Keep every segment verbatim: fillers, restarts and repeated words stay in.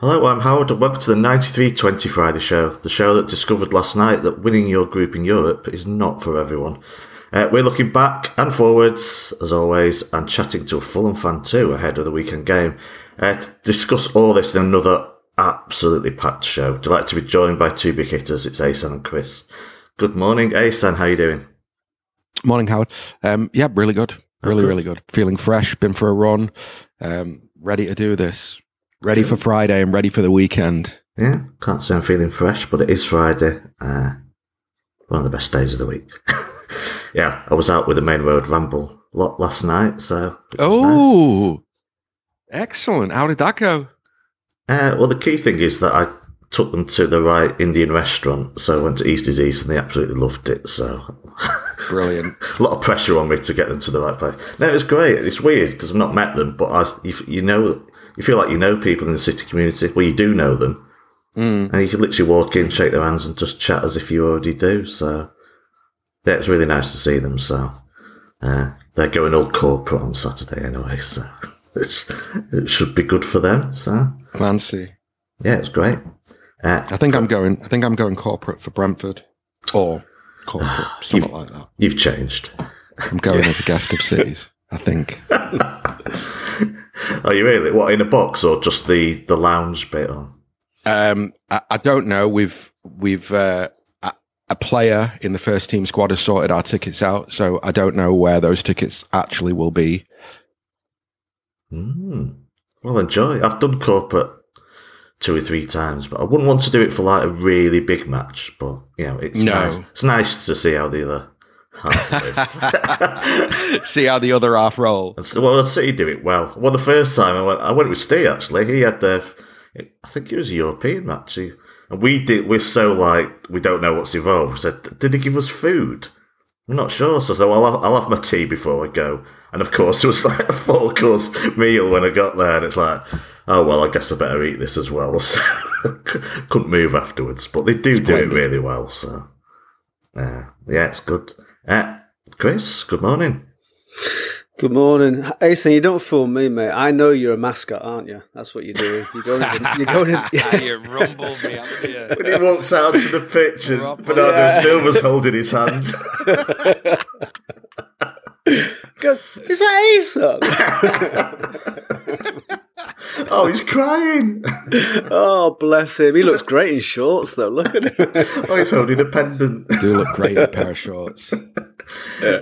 Hello, I'm Howard and welcome to the ninety-three twenty Friday show, the show that discovered last night that winning your group in Europe is not for everyone. Uh, we're looking back and forwards, as always, and chatting to a Fulham fan too ahead of the weekend game uh, to discuss all this in another absolutely packed show. Delighted to be joined by two big hitters, it's Ahsan and Chris. Good morning, Ahsan, how are you doing? Morning, Howard. Um, yeah, really good. Really, okay. really good. Feeling fresh, been for a run, um, ready to do this. Ready for Friday and ready for the weekend. Yeah, can't say I'm feeling fresh, but it is Friday. Uh, one of the best days of the week. Yeah, I was out with the main road ramble lot last night, so it was oh, nice. Excellent. How did that go? Uh, well, the key thing is that I took them to the right Indian restaurant, so I went to East is East and they absolutely loved it, so... Brilliant. A lot of pressure on me to get them to the right place. No, it was great. It's weird, because I've not met them, but I, you, you know... You feel like you know people in the city community. Well, you do know them. Mm. And you can literally walk in, shake their hands and just chat as if you already do. So, yeah, it's really nice to see them. So, uh, they're going all corporate on Saturday anyway. So, it's, it should be good for them. So, fancy. Yeah, it's great. Uh, I think I'm going, I think I'm going corporate for Brentford or corporate, something like that. You've changed. I'm going yeah. as a guest of cities, I think. Are you really? What, in a box or just the, the lounge bit? Or? Um, I, I don't know. We've we've uh, a, a player in the first team squad has sorted our tickets out, so I don't know where those tickets actually will be. Mm. Well, enjoy. I've done corporate two or three times, but I wouldn't want to do it for like a really big match. But you know, it's no. nice. It's nice to see how the other. See how the other half roll. So, well, City do it well. Well, the first time I went, I went with Steve actually. He had, uh, I think it was a European match, he, and we did. We're so like we don't know what's involved. We said, did he give us food? We're not sure. So I said, well, I'll, I'll have my tea before I go. And of course, it was like a four course meal when I got there, and it's like, oh well, I guess I better eat this as well. So couldn't move afterwards, but they do Splendid. do it really well. So uh, yeah, it's good. Uh, Chris, good morning. Good morning. Ahsan, you don't fool me, mate. I know you're a mascot, aren't you? That's what you're doing. You're going as... You're going as yeah. you rumble me, aren't you? When he walks out to the pitch and Rumble. Bernardo yeah. Silva's holding his hand. Go, is that Ahsan? Oh, he's crying. Oh, bless him. He looks great in shorts, though. Look at him. Oh, he's holding a pendant. You do look great in a pair of shorts. Yeah,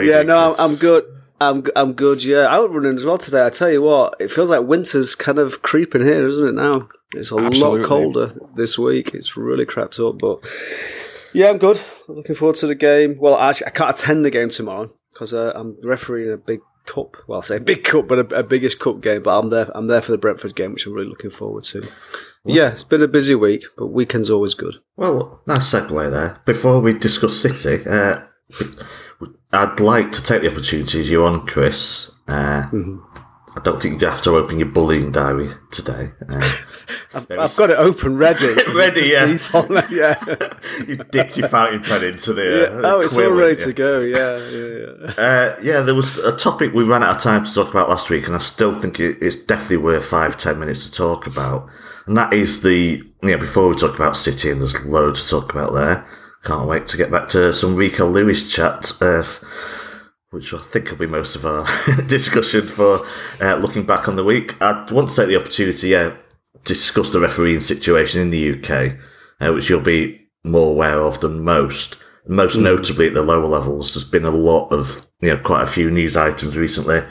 yeah no, I'm, I'm good. I'm I'm good, yeah. Out running as well today. I tell you what, it feels like winter's kind of creeping here, isn't it, now? It's a Absolutely. lot colder this week. It's really crapped up, but yeah, I'm good. Looking forward to the game. Well, actually, I can't attend the game tomorrow because uh, I'm refereeing a big... Cup. Well, I say a big cup, but a, a biggest cup game. But I'm there. I'm there for the Brentford game, which I'm really looking forward to. Well, yeah, it's been a busy week, but weekend's always good. Well, nice segue there. Before we discuss City, uh, I'd like to take the opportunities you're on, Chris. Uh, mm-hmm. I don't think you have to open your bullying diary today. Uh, I've, I've got it open, ready, ready. Yeah, yeah. You dipped your fountain pen into the. Uh, yeah. Oh, it's all ready to go. Yeah, yeah, yeah. Uh, yeah. There was a topic we ran out of time to talk about last week, and I still think it, it's definitely worth five, ten minutes to talk about. And that is the yeah. You know, before we talk about City, and there's loads to talk about there. Can't wait to get back to some Rico Lewis chat. Uh, which I think will be most of our discussion for uh, looking back on the week. I want to take the opportunity yeah, to discuss the refereeing situation in the U K, uh, which you'll be more aware of than most. Most mm. notably at the lower levels, there's been a lot of, you know, quite a few news items recently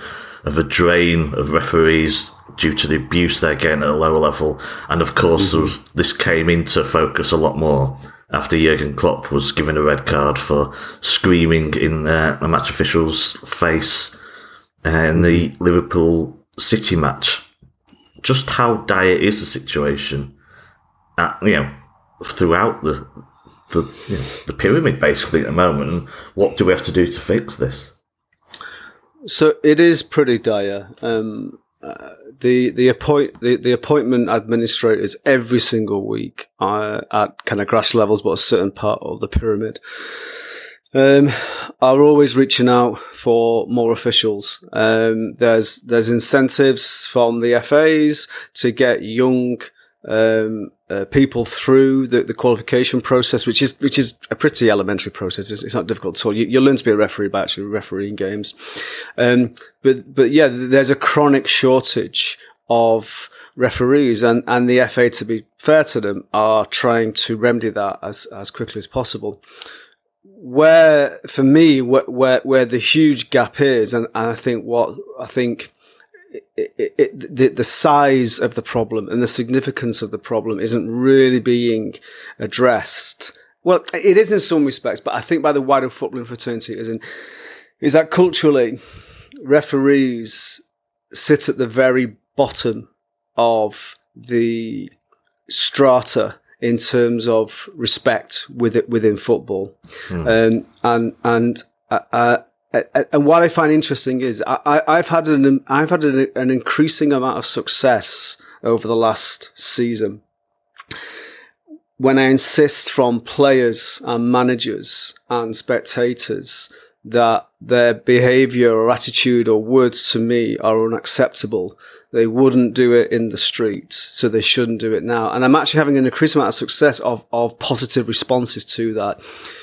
of a drain of referees due to the abuse they're getting at a lower level. And of course, mm. there was, this came into focus a lot more after Jurgen Klopp was given a red card for screaming in uh, a match official's face in the Liverpool City match. Just how dire is the situation, at, you know, throughout the the, you know, the pyramid basically at the moment, and what do we have to do to fix this? So it is pretty dire. Um, uh, The the appoint the, the appointment administrators every single week are at kind of grass levels, but a certain part of the pyramid. um, are always reaching out for more officials. Um, there's there's incentives from the F As to get young um, uh, people through the, the qualification process, which is which is a pretty elementary process. It's, it's not difficult at all. You, you'll learn to be a referee by actually refereeing games. Um, but but yeah, there's a chronic shortage of referees, and, and the F A, to be fair to them, are trying to remedy that as, as quickly as possible. Where, for me, where, where, where the huge gap is, and, and I think what, I think it, it, it, the, the size of the problem and the significance of the problem isn't really being addressed. Well, it is in some respects, but I think by the wider footballing fraternity, is in, is that culturally, referees sit at the very bottom of the strata in terms of respect with it within football, mm. um, and and uh, uh, and what I find interesting is I, I've had an I've had an, an increasing amount of success over the last season when I insist from players and managers and spectators that their behaviour or attitude or words to me are unacceptable. They wouldn't do it in the street, so they shouldn't do it now. And I'm actually having an increasing amount of success of, of positive responses to that,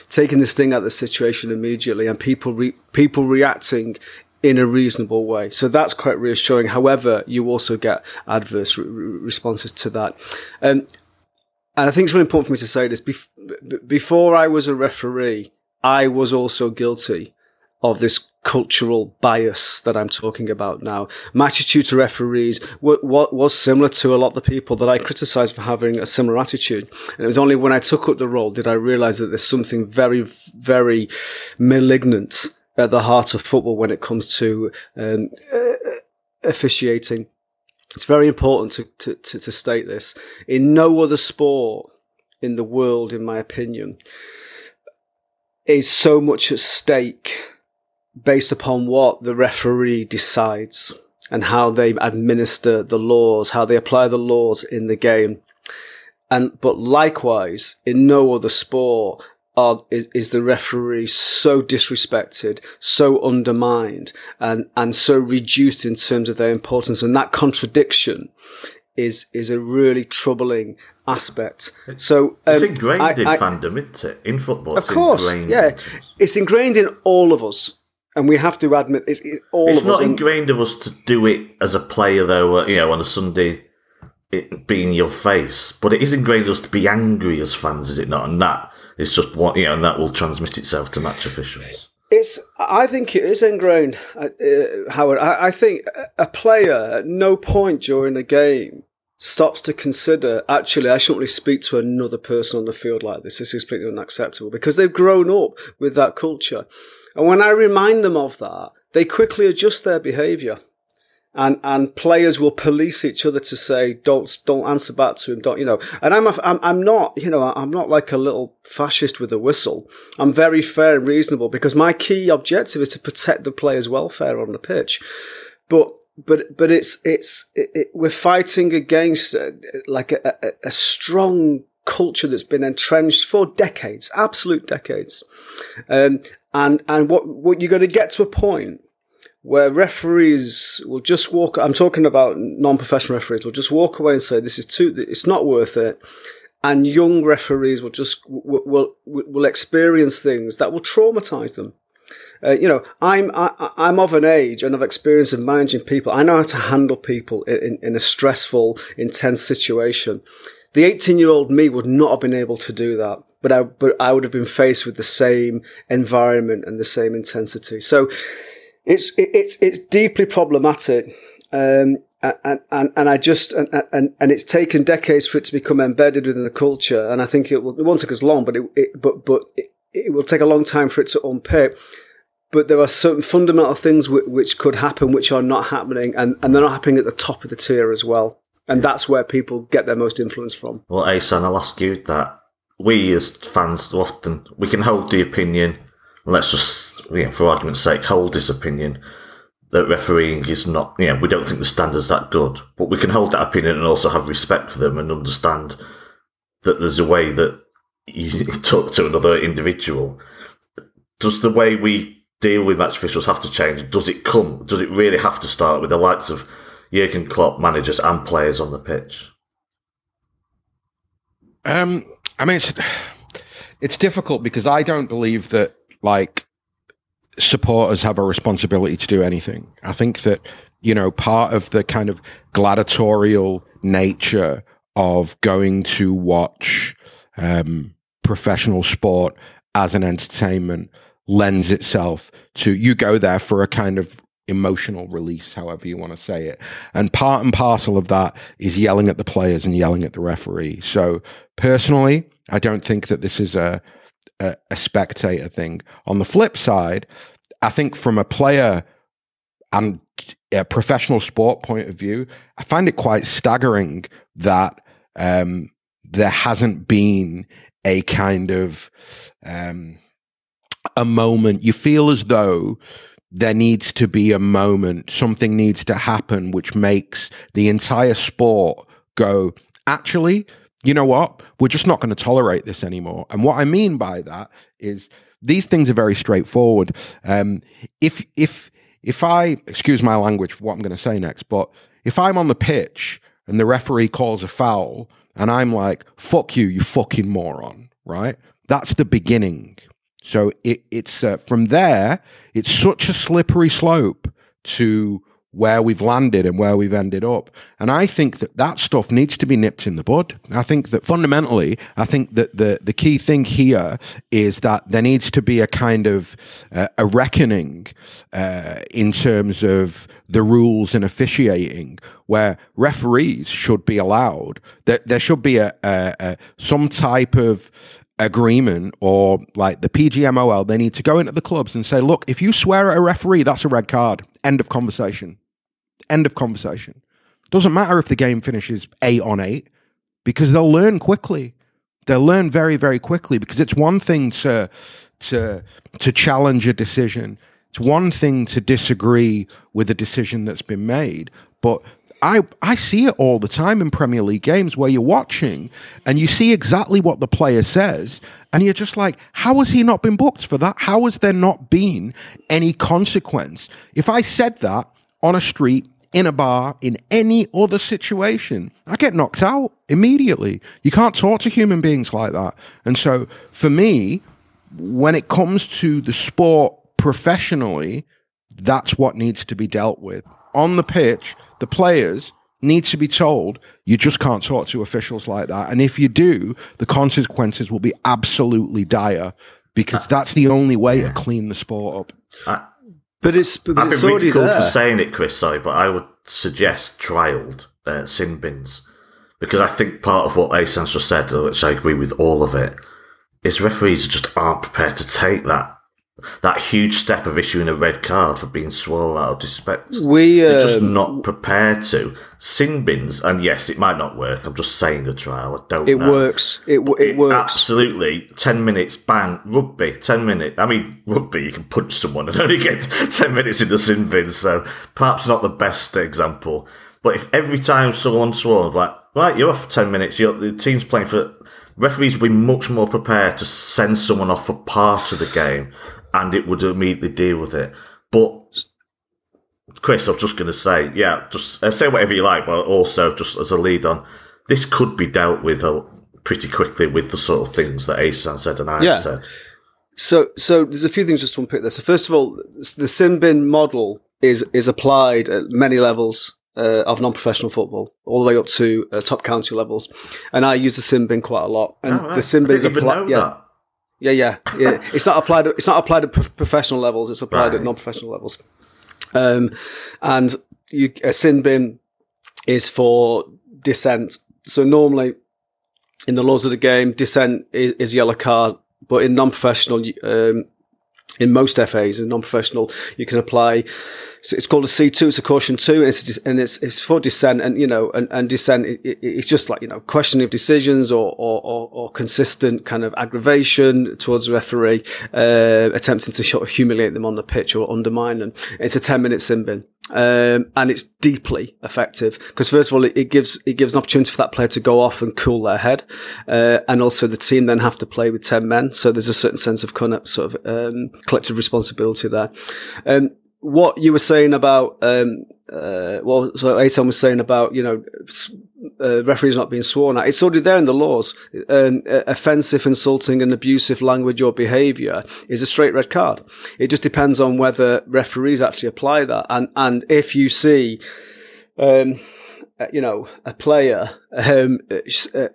taking this thing out of the situation immediately and people re- people reacting in a reasonable way. So that's quite reassuring. However, you also get adverse re- responses to that. Um, and I think it's really important for me to say this. Bef- before I was a referee, I was also guilty of this cultural bias that I'm talking about now. My attitude to referees w- w- was similar to a lot of the people that I criticised for having a similar attitude. And it was only when I took up the role did I realise that there's something very, very malignant at the heart of football when it comes to um, uh, officiating. It's very important to, to, to, to state this. In no other sport in the world, in my opinion, is so much at stake based upon what the referee decides and how they administer the laws, how they apply the laws in the game. And but likewise, in no other sport are, is, is the referee so disrespected, so undermined, and, and so reduced in terms of their importance. And that contradiction is is a really troubling aspect. So um, it's ingrained I, in I, fandom, isn't it? In football, of it's course, ingrained. Yeah, it's ingrained in all of us, and we have to admit it's, it's all it's of us. It's not ingrained of us to do it as a player, though. You know, on a Sunday, it be in your face, but it is ingrained in us to be angry as fans, is it not? And that is just one, you know, and that will transmit itself to match officials. It's. I think it is ingrained, uh, Howard. I, I think a player at no point during a game stops to consider, actually, I shouldn't really speak to another person on the field like this. This is completely unacceptable because they've grown up with that culture. And when I remind them of that, they quickly adjust their behaviour. And and players will police each other to say, don't don't answer back to him, don't you know? And I'm a, I'm I'm not you know I'm not like a little fascist with a whistle. I'm very fair and reasonable because my key objective is to protect the players' welfare on the pitch. But but but it's it's it, it, we're fighting against uh, like a, a, a strong culture that's been entrenched for decades, absolute decades. Um, and and what what you're going to get to a point where referees will just walk, I'm talking about non-professional referees, will just walk away and say, this is too, it's not worth it. And young referees will just, will, will experience things that will traumatize them. Uh, you know, I'm, I, I'm of an age and I've experienced in managing people. I know how to handle people in, in a stressful, intense situation. The eighteen-year-old me would not have been able to do that, but I, but I would have been faced with the same environment and the same intensity. So, It's it's it's deeply problematic, um, and and and I just and, and and it's taken decades for it to become embedded within the culture, and I think it will it won't take as long, but it, it but but it, it will take a long time for it to unpick. But there are certain fundamental things w- which could happen, which are not happening, and, and they're not happening at the top of the tier as well, and that's where people get their most influence from. Well, Ahsan, I'll ask you that. We as fans often we can hold the opinion. Let's just, you know, for argument's sake, hold this opinion that refereeing is not, you know, we don't think the standard's that good. But we can hold that opinion and also have respect for them and understand that there's a way that you talk to another individual. does the way we deal with match officials have to change? Does it come? Does it really have to start with the likes of Jurgen Klopp, managers and players on the pitch? Um, I mean, it's it's difficult because I don't believe that like supporters have a responsibility to do anything. I think that, you know, part of the kind of gladiatorial nature of going to watch um, professional sport as an entertainment lends itself to you go there for a kind of emotional release, however you want to say it. And part and parcel of that is yelling at the players and yelling at the referee. So personally, I don't think that this is a, a, a spectator thing. On the flip side, I think from a player and a professional sport point of view, I find it quite staggering that um, there hasn't been a kind of um, a moment. You feel as though there needs to be a moment, something needs to happen, which makes the entire sport go, actually, you know what? We're just not going to tolerate this anymore. And what I mean by that is these things are very straightforward. Um, if, if, If I, excuse my language for what I'm going to say next, but if I'm on the pitch and the referee calls a foul and I'm like, fuck you, you fucking moron, right? That's the beginning. So it, it's uh, from there, it's such a slippery slope to where we've landed and where we've ended up. And I think that that stuff needs to be nipped in the bud. I think that fundamentally, I think that the, the key thing here is that there needs to be a kind of uh, a reckoning uh, in terms of the rules and officiating where referees should be allowed. There, there should be a, a, a some type of agreement or like the P G M O L, they need to go into the clubs and say, look, if you swear at a referee, that's a red card. End of conversation. End of conversation. Doesn't matter if the game finishes eight on eight because they'll learn quickly. They'll learn very, very quickly because it's one thing to to to challenge a decision. It's one thing to disagree with a decision that's been made. But I, I see it all the time in Premier League games where you're watching and you see exactly what the player says and you're just like, how has he not been booked for that? How has there not been any consequence? If I said that on a street, in a bar, in any other situation, I get knocked out immediately. You can't talk to human beings like that. And so for me, when it comes to the sport professionally, that's what needs to be dealt with. On the pitch, the players need to be told, you just can't talk to officials like that. And if you do, the consequences will be absolutely dire because that's the only way yeah. to clean the sport up. I, but it's, but I've it's been ridiculed there. for saying it, Chris, sorry, but I would suggest trialed uh, sin bins because I think part of what Ahsan's just said, which I agree with all of it, is referees just aren't prepared to take that. That huge step of issuing a red card for being swore out of disrespect. We, uh, They're just not prepared to. Sin bins, and yes, it might not work. I'm just saying the trial. I don't it know. It works. It, w- it, it works. Absolutely. Ten minutes, bang. Rugby, ten minutes. I mean, rugby, you can punch someone and only get ten minutes in the sin bin, so perhaps not the best example. But if every time someone swore, like, right, you're off for ten minutes, you're, the team's playing for... Referees would be much more prepared to send someone off for part of the game and it would immediately deal with it. But, Chris, I was just going to say, yeah, just say whatever you like, but also just as a lead on, this could be dealt with pretty quickly with the sort of things that Ahsan said and I yeah. said. So so there's a few things just to unpick there. So first of all, the sin bin model is, is applied at many levels uh, of non-professional football, all the way up to uh, top county levels. And I use the sin bin quite a lot. And oh, right. the sin bin is applied... Yeah. Yeah, yeah, yeah. It's not applied. It's not applied at professional levels. It's applied right. at non-professional levels. Um, and you, a sin bin is for dissent. So normally, in the laws of the game, dissent is, is yellow card. But in non-professional, um, in most F As, in non-professional, you can apply. So it's called a C two. It's a caution two, and it's and it's it's for dissent. And you know, and, and dissent, it, it, it's just like you know, questioning of decisions or or, or or consistent kind of aggravation towards the referee, uh, attempting to humiliate them on the pitch or undermine them. It's a ten minute sin bin. Um, and it's deeply effective because, first of all, it, it gives it gives an opportunity for that player to go off and cool their head, uh, and also the team then have to play with ten men, so there's a certain sense of kind of sort of um, collective responsibility there. And um, what you were saying about, um, uh, well, so Ahsan was saying about, you know, uh, referees not being sworn at. It's already there in the laws. Um, offensive, insulting, and abusive language or behaviour is a straight red card. It just depends on whether referees actually apply that. And and if you see, um, you know, a player um, uh,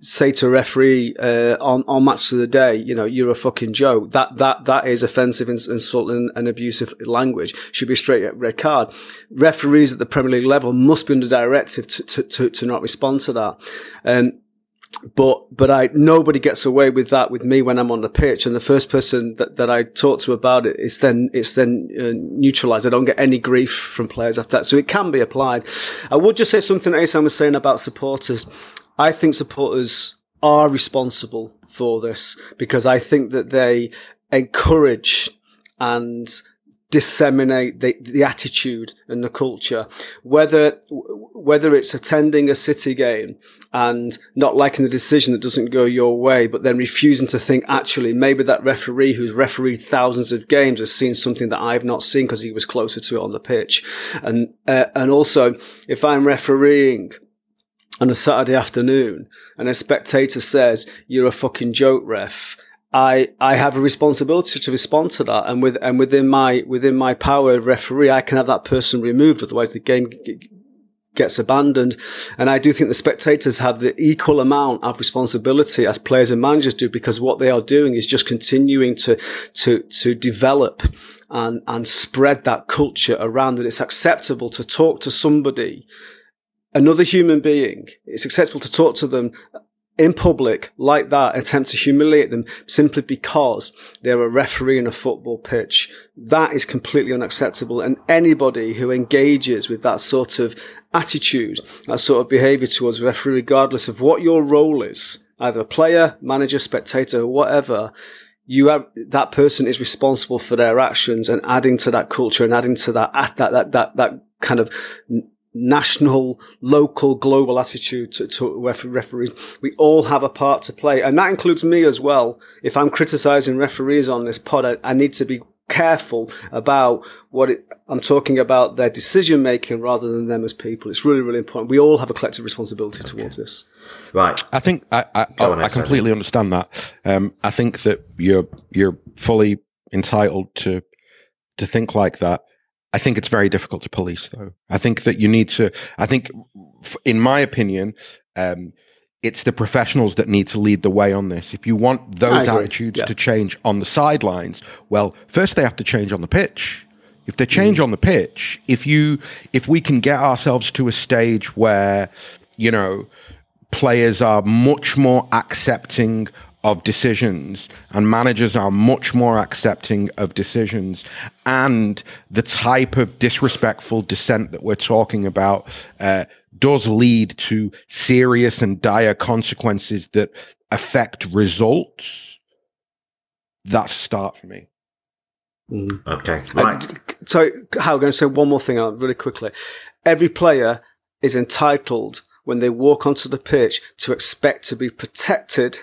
say to a referee uh, on on match of the day, you know, you're a fucking joke. That that that is offensive, insulting, and abusive language. Should be a straight red card. Referees at the Premier League level must be under directive to to to, to not respond to that. Um, But, but I, nobody gets away with that with me when I'm on the pitch. And the first person that, that I talk to about it is then, it's then uh, neutralized. I don't get any grief from players after that. So it can be applied. I would just say something that Ahsan was saying about supporters. I think supporters are responsible for this because I think that they encourage and disseminate the, the attitude and the culture, whether whether it's attending a City game and not liking the decision that doesn't go your way, but then refusing to think, actually, maybe that referee who's refereed thousands of games has seen something that I've not seen because he was closer to it on the pitch. And uh, and also, if I'm refereeing on a Saturday afternoon and a spectator says, "You're a fucking joke, ref," I, I have a responsibility to respond to that, and with and within my within my power of referee, I can have that person removed. Otherwise, the game g- gets abandoned. And I do think the spectators have the equal amount of responsibility as players and managers do, because what they are doing is just continuing to to to develop and and spread that culture around that it's acceptable to talk to somebody, another human being. It's acceptable to talk to them in public, like that, attempt to humiliate them simply because they're a referee in a football pitch. That is completely unacceptable. And anybody who engages with that sort of attitude, that sort of behaviour towards a referee, regardless of what your role is, either a player, manager, spectator, whatever, you have, that person is responsible for their actions and adding to that culture and adding to that, that, that, that, that kind of national, local, global attitude to, to referees. We all have a part to play. And that includes me as well. If I'm criticising referees on this pod, I, I need to be careful about what it, I'm talking about their decision-making rather than them as people. It's really, really important. We all have a collective responsibility okay. towards this. Right. I think I, I, I, on, I completely understand that. Um, I think that you're you're fully entitled to to think like that. I think it's very difficult to police, though. I think that you need to, I think, in my opinion, um, it's the professionals that need to lead the way on this. If you want those attitudes yeah. to change on the sidelines, well, first they have to change on the pitch. If they change mm. on the pitch, if you, if we can get ourselves to a stage where, you know, players are much more accepting of decisions and managers are much more accepting of decisions, and the type of disrespectful dissent that we're talking about uh, does lead to serious and dire consequences that affect results, that's a start for me. Mm. Okay, right. And, so, how I'm going to say one more thing really quickly. Every player is entitled, when they walk onto the pitch, to expect to be protected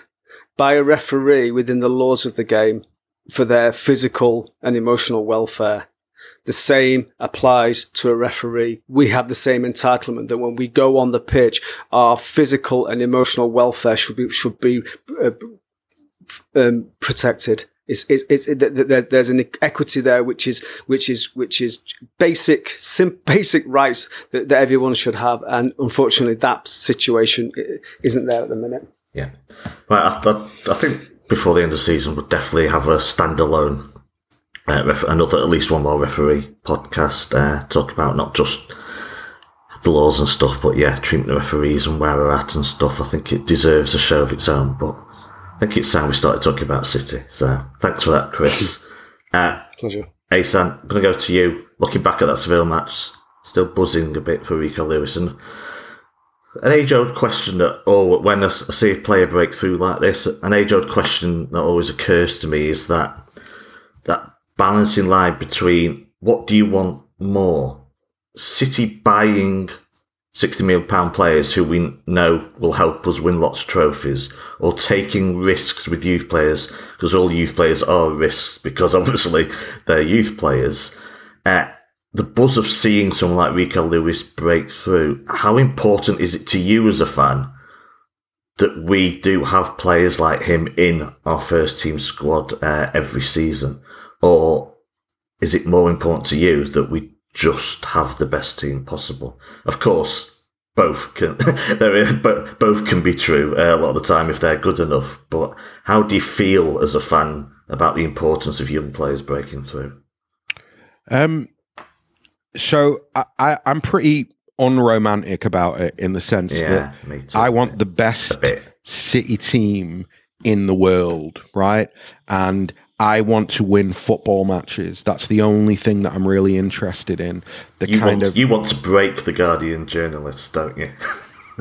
by a referee within the laws of the game for their physical and emotional welfare. The same applies to a referee. We have the same entitlement that when we go on the pitch, our physical and emotional welfare should be should be uh, um, protected. It's, it's, it's, it, there, there's an equity there, which is which is which is basic sim, basic rights that, that everyone should have, and unfortunately, that situation isn't there at the minute. Yeah, right. I, I, I think before the end of the season, we'll definitely have a standalone, uh, ref- another at least one more referee podcast. Uh, talk about not just the laws and stuff, but yeah, treatment of referees and where we're at and stuff. I think it deserves a show of its own. But I think it's time we started talking about City. So thanks for that, Chris. Uh, Pleasure. Ahsan, I'm going to go to you. Looking back at that Seville match, still buzzing a bit for Rico Lewis, and an age-old question that, oh, when I see a player break through like this, an age-old question that always occurs to me is that that balancing line between what do you want more, City buying sixty million pound players who we know will help us win lots of trophies, or taking risks with youth players, because all youth players are risks, because obviously they're youth players. Uh, the buzz of seeing someone like Rico Lewis break through, how important is it to you as a fan that we do have players like him in our first team squad uh, every season? Or is it more important to you that we just have the best team possible? Of course, both can. Both can be true uh, a lot of the time if they're good enough. But how do you feel as a fan about the importance of young players breaking through? Um. So I, I, I'm pretty unromantic about it, in the sense yeah, that me too, I want the best City team in the world, right? And I want to win football matches. That's the only thing that I'm really interested in. The you kind want, of you want to break the Guardian journalists, don't you?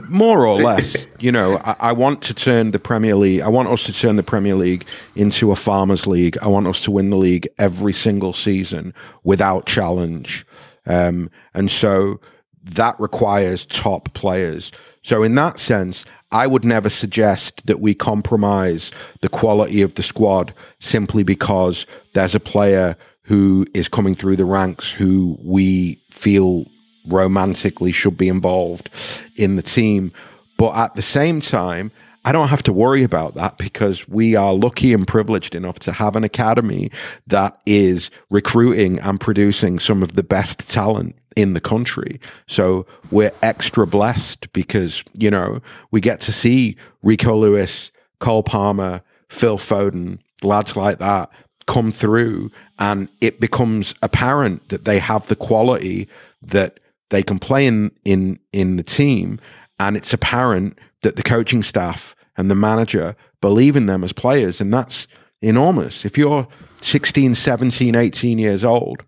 More or less, you know. I, I want to turn the Premier League. I want us to turn the Premier League into a farmers' league. I want us to win the league every single season without challenge, um, and so that requires top players. So in that sense, I would never suggest that we compromise the quality of the squad simply because there's a player who is coming through the ranks who we feel romantically should be involved in the team. But at the same time, I don't have to worry about that, because we are lucky and privileged enough to have an academy that is recruiting and producing some of the best talent in the country. So we're extra blessed because, you know, we get to see Rico Lewis, Cole Palmer, Phil Foden, lads like that come through, and it becomes apparent that they have the quality that they can play in, in, in the team. And it's apparent that the coaching staff and the manager believe in them as players. And that's enormous. If you're sixteen, seventeen, eighteen years old,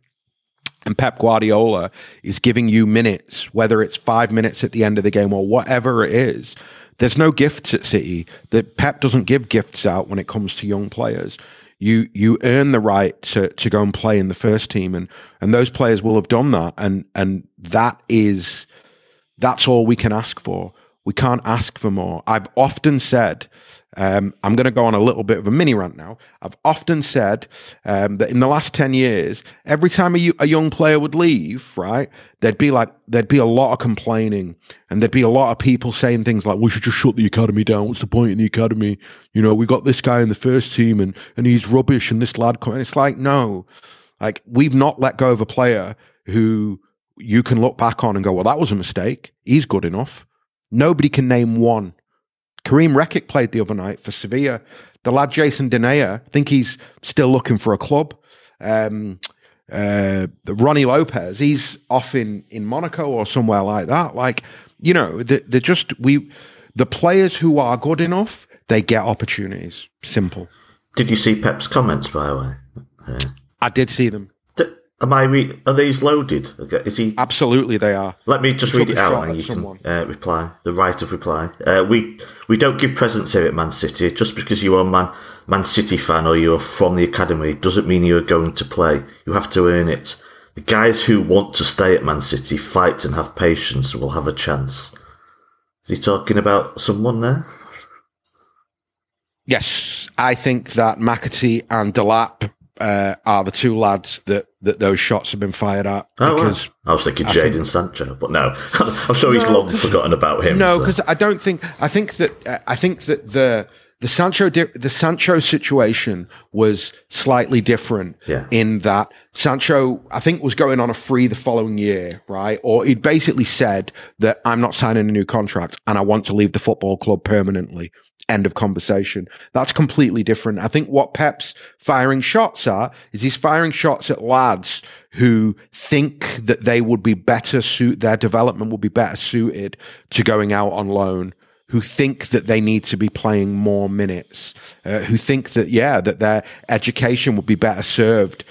and Pep Guardiola is giving you minutes, whether it's five minutes at the end of the game or whatever it is, there's no gifts at City. That Pep doesn't give gifts out when it comes to young players. You you earn the right to to go and play in the first team, and and those players will have done that. And and that is that's all we can ask for. We can't ask for more. I've often said, um, I'm going to go on a little bit of a mini rant now. I've often said um, that in the last ten years, every time a, a young player would leave, right, there'd be like, there'd be a lot of complaining, and there'd be a lot of people saying things like, we should just shut the academy down. What's the point in the academy? You know, we got this guy in the first team and, and he's rubbish, and this lad come. And it's like, no, like, we've not let go of a player who you can look back on and go, well, that was a mistake. He's good enough. Nobody can name one. Karim Rekic played the other night for Sevilla. The lad Jason Denayer, I think he's still looking for a club. Um, uh, Ronnie Lopez, he's off in, in Monaco or somewhere like that. Like, you know, they're, they're just, we, the players who are good enough, they get opportunities. Simple. Did you see Pep's comments, by the way? Yeah. I did see them. Am I re- are these loaded? Is he? Absolutely, they are. Let me just read it out and you someone. can uh, reply. The right of reply. Uh, we we don't give presents here at Man City. Just because you are a Man, Man City fan or you're from the academy doesn't mean you're going to play. You have to earn it. The guys who want to stay at Man City, fight and have patience, will have a chance. Is he talking about someone there? Yes, I think that McAtee and Delap Uh, are the two lads that, that those shots have been fired at. Oh, because wow. I was thinking Jadon think, Sancho, but no, I'm sure he's no, long forgotten about him. No, because so. I don't think I think that uh, I think that the the Sancho di- the Sancho situation was slightly different yeah. in that Sancho, I think, was going on a free the following year, right? Or he'd basically said that I'm not signing a new contract and I want to leave the football club permanently. End of conversation. That's completely different. I think what Pep's firing shots at is he's firing shots at lads who think that they would be better suit, their development will be better suited to going out on loan, who think that they need to be playing more minutes, uh, who think that, yeah, that their education would be better served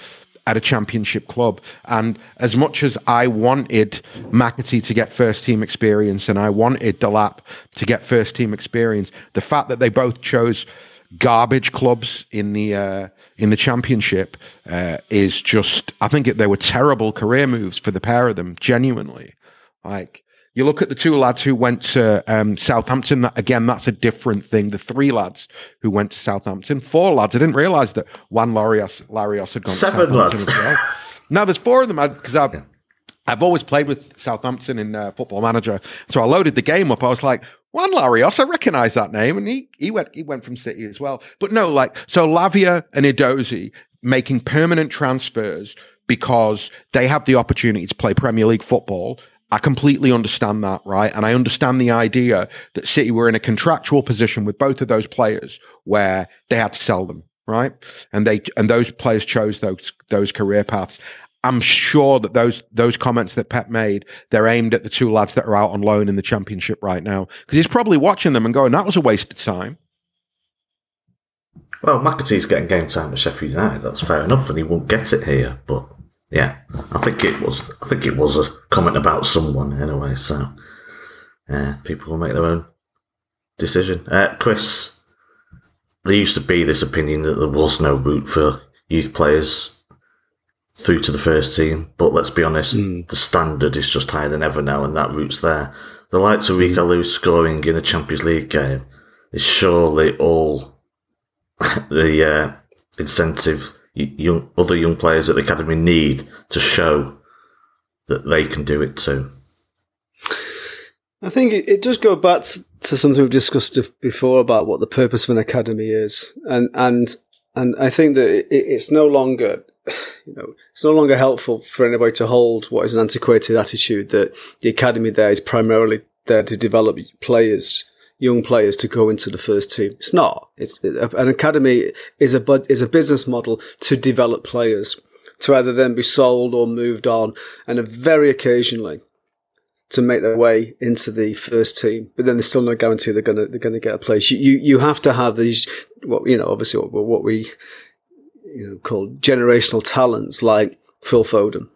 at a championship club. And as much as I wanted McAtee to get first team experience and I wanted Delap to get first team experience, the fact that they both chose garbage clubs in the uh, in the championship uh, is just, I think it, they were terrible career moves for the pair of them, genuinely. Like, you look at the two lads who went to um, Southampton, that, again, that's a different thing. The three lads who went to Southampton, four lads. I didn't realise that Juan Larios, Larios had gone Seven to Southampton. Seven lads. Now, there's four of them, because I've, yeah. I've always played with Southampton in uh, Football Manager. So I loaded the game up. I was like, Juan Larios, I recognise that name. And he he went he went from City as well. But no, like, so Lavia and Idozi making permanent transfers because they have the opportunity to play Premier League football. I completely understand that, right? And I understand the idea that City were in a contractual position with both of those players where they had to sell them, right? And they and those players chose those those career paths. I'm sure that those those comments that Pep made, they're aimed at the two lads that are out on loan in the championship right now, because he's probably watching them and going, that was a waste of time. Well, McAtee's getting game time at Sheffield United. That's fair enough, and he won't get it here, but... Yeah, I think it was. I think it was a comment about someone anyway. So, uh, people will make their own decision. Uh, Chris, there used to be this opinion that there was no route for youth players through to the first team, but let's be honest, mm. the standard is just higher than ever now, and that route's there. The likes of Rico Lewis scoring in a Champions League game is surely all the uh, incentive. Young, other young players at the academy need to show that they can do it too. I think it, it does go back to, to something we've discussed before about what the purpose of an academy is, and and and I think that it, it's no longer, you know, it's no longer helpful for anybody to hold what is an antiquated attitude that the academy there is primarily there to develop players. Young players to go into the first team. It's not. It's an academy is a is a business model to develop players to either then be sold or moved on, and very occasionally to make their way into the first team. But then there's still no guarantee they're gonna they're gonna get a place. You you, you have to have these what you know obviously what, what we you know call generational talents like Phil Foden,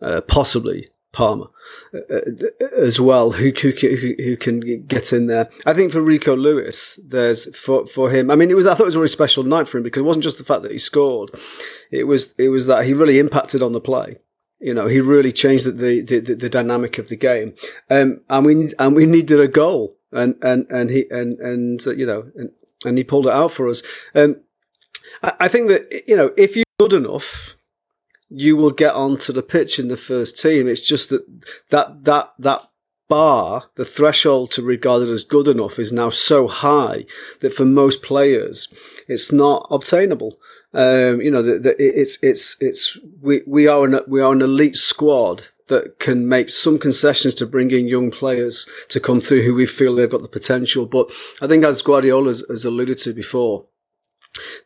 uh, possibly. Palmer uh, as well, who, who who can get in there. I think for Rico Lewis, there's for for him. I mean, it was I thought it was a really special night for him because it wasn't just the fact that he scored; it was it was that he really impacted on the play. You know, he really changed the the, the, the dynamic of the game, um, and we and we needed a goal, and and and he and and uh, you know and, and he pulled it out for us. Um, I, I think that you know if you're good enough, you will get onto the pitch in the first team. It's just that that that that bar, the threshold to regard it as good enough, is now so high that for most players, it's not obtainable. Um, you know, the, the, it's it's it's we we are an we are an elite squad that can make some concessions to bring in young players to come through who we feel they've got the potential. But I think, as Guardiola has alluded to before,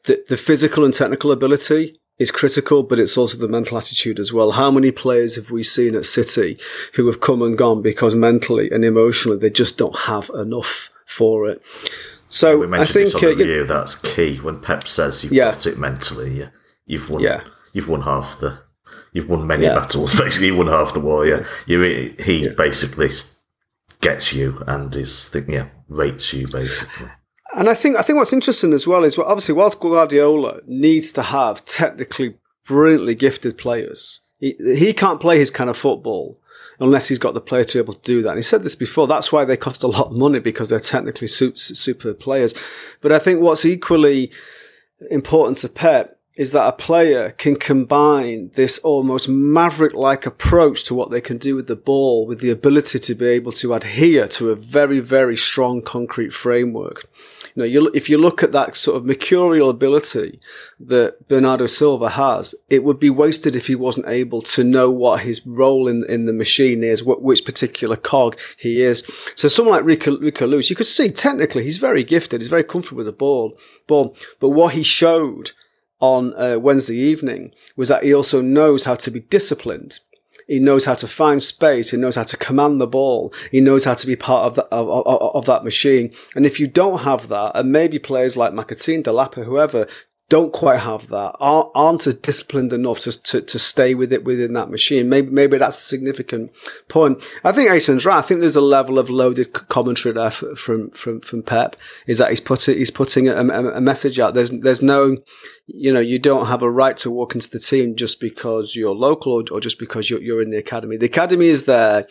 the the physical and technical ability is critical, but it's also the mental attitude as well. How many players have we seen at City who have come and gone because mentally and emotionally they just don't have enough for it? So yeah, we mentioned I think this on the review, uh, that's key. When Pep says you've yeah. got it mentally, you've won. Yeah. You've won half the. You've won many yeah. battles. Basically, you won half the war. Yeah, you. He yeah. basically gets you and is thinking, yeah, rates you basically. And I think I think what's interesting as well is well, obviously whilst Guardiola needs to have technically brilliantly gifted players, he, he can't play his kind of football unless he's got the players to be able to do that. And he said this before, that's why they cost a lot of money because they're technically super, super players. But I think what's equally important to Pep is that a player can combine this almost maverick-like approach to what they can do with the ball with the ability to be able to adhere to a very, very strong concrete framework. You know, you, if you look at that sort of mercurial ability that Bernardo Silva has, it would be wasted if he wasn't able to know what his role in, in the machine is, what, which particular cog he is. So someone like Rico, Rico Lewis, you could see technically he's very gifted, he's very comfortable with the ball, ball but what he showed on uh, Wednesday evening was that he also knows how to be disciplined. He knows how to find space. He knows how to command the ball. He knows how to be part of, the, of, of, of that machine. And if you don't have that, and maybe players like Makatine, Delapa, whoever, don't quite have that, aren't as disciplined enough to, to, to stay with it within that machine. Maybe maybe that's a significant point. I think Ahsan's right. I think there's a level of loaded commentary there from from from Pep. Is that he's put he's putting a, a message out. There's there's no, you know, you don't have a right to walk into the team just because you're local or, or just because you're, you're in the academy. The academy is there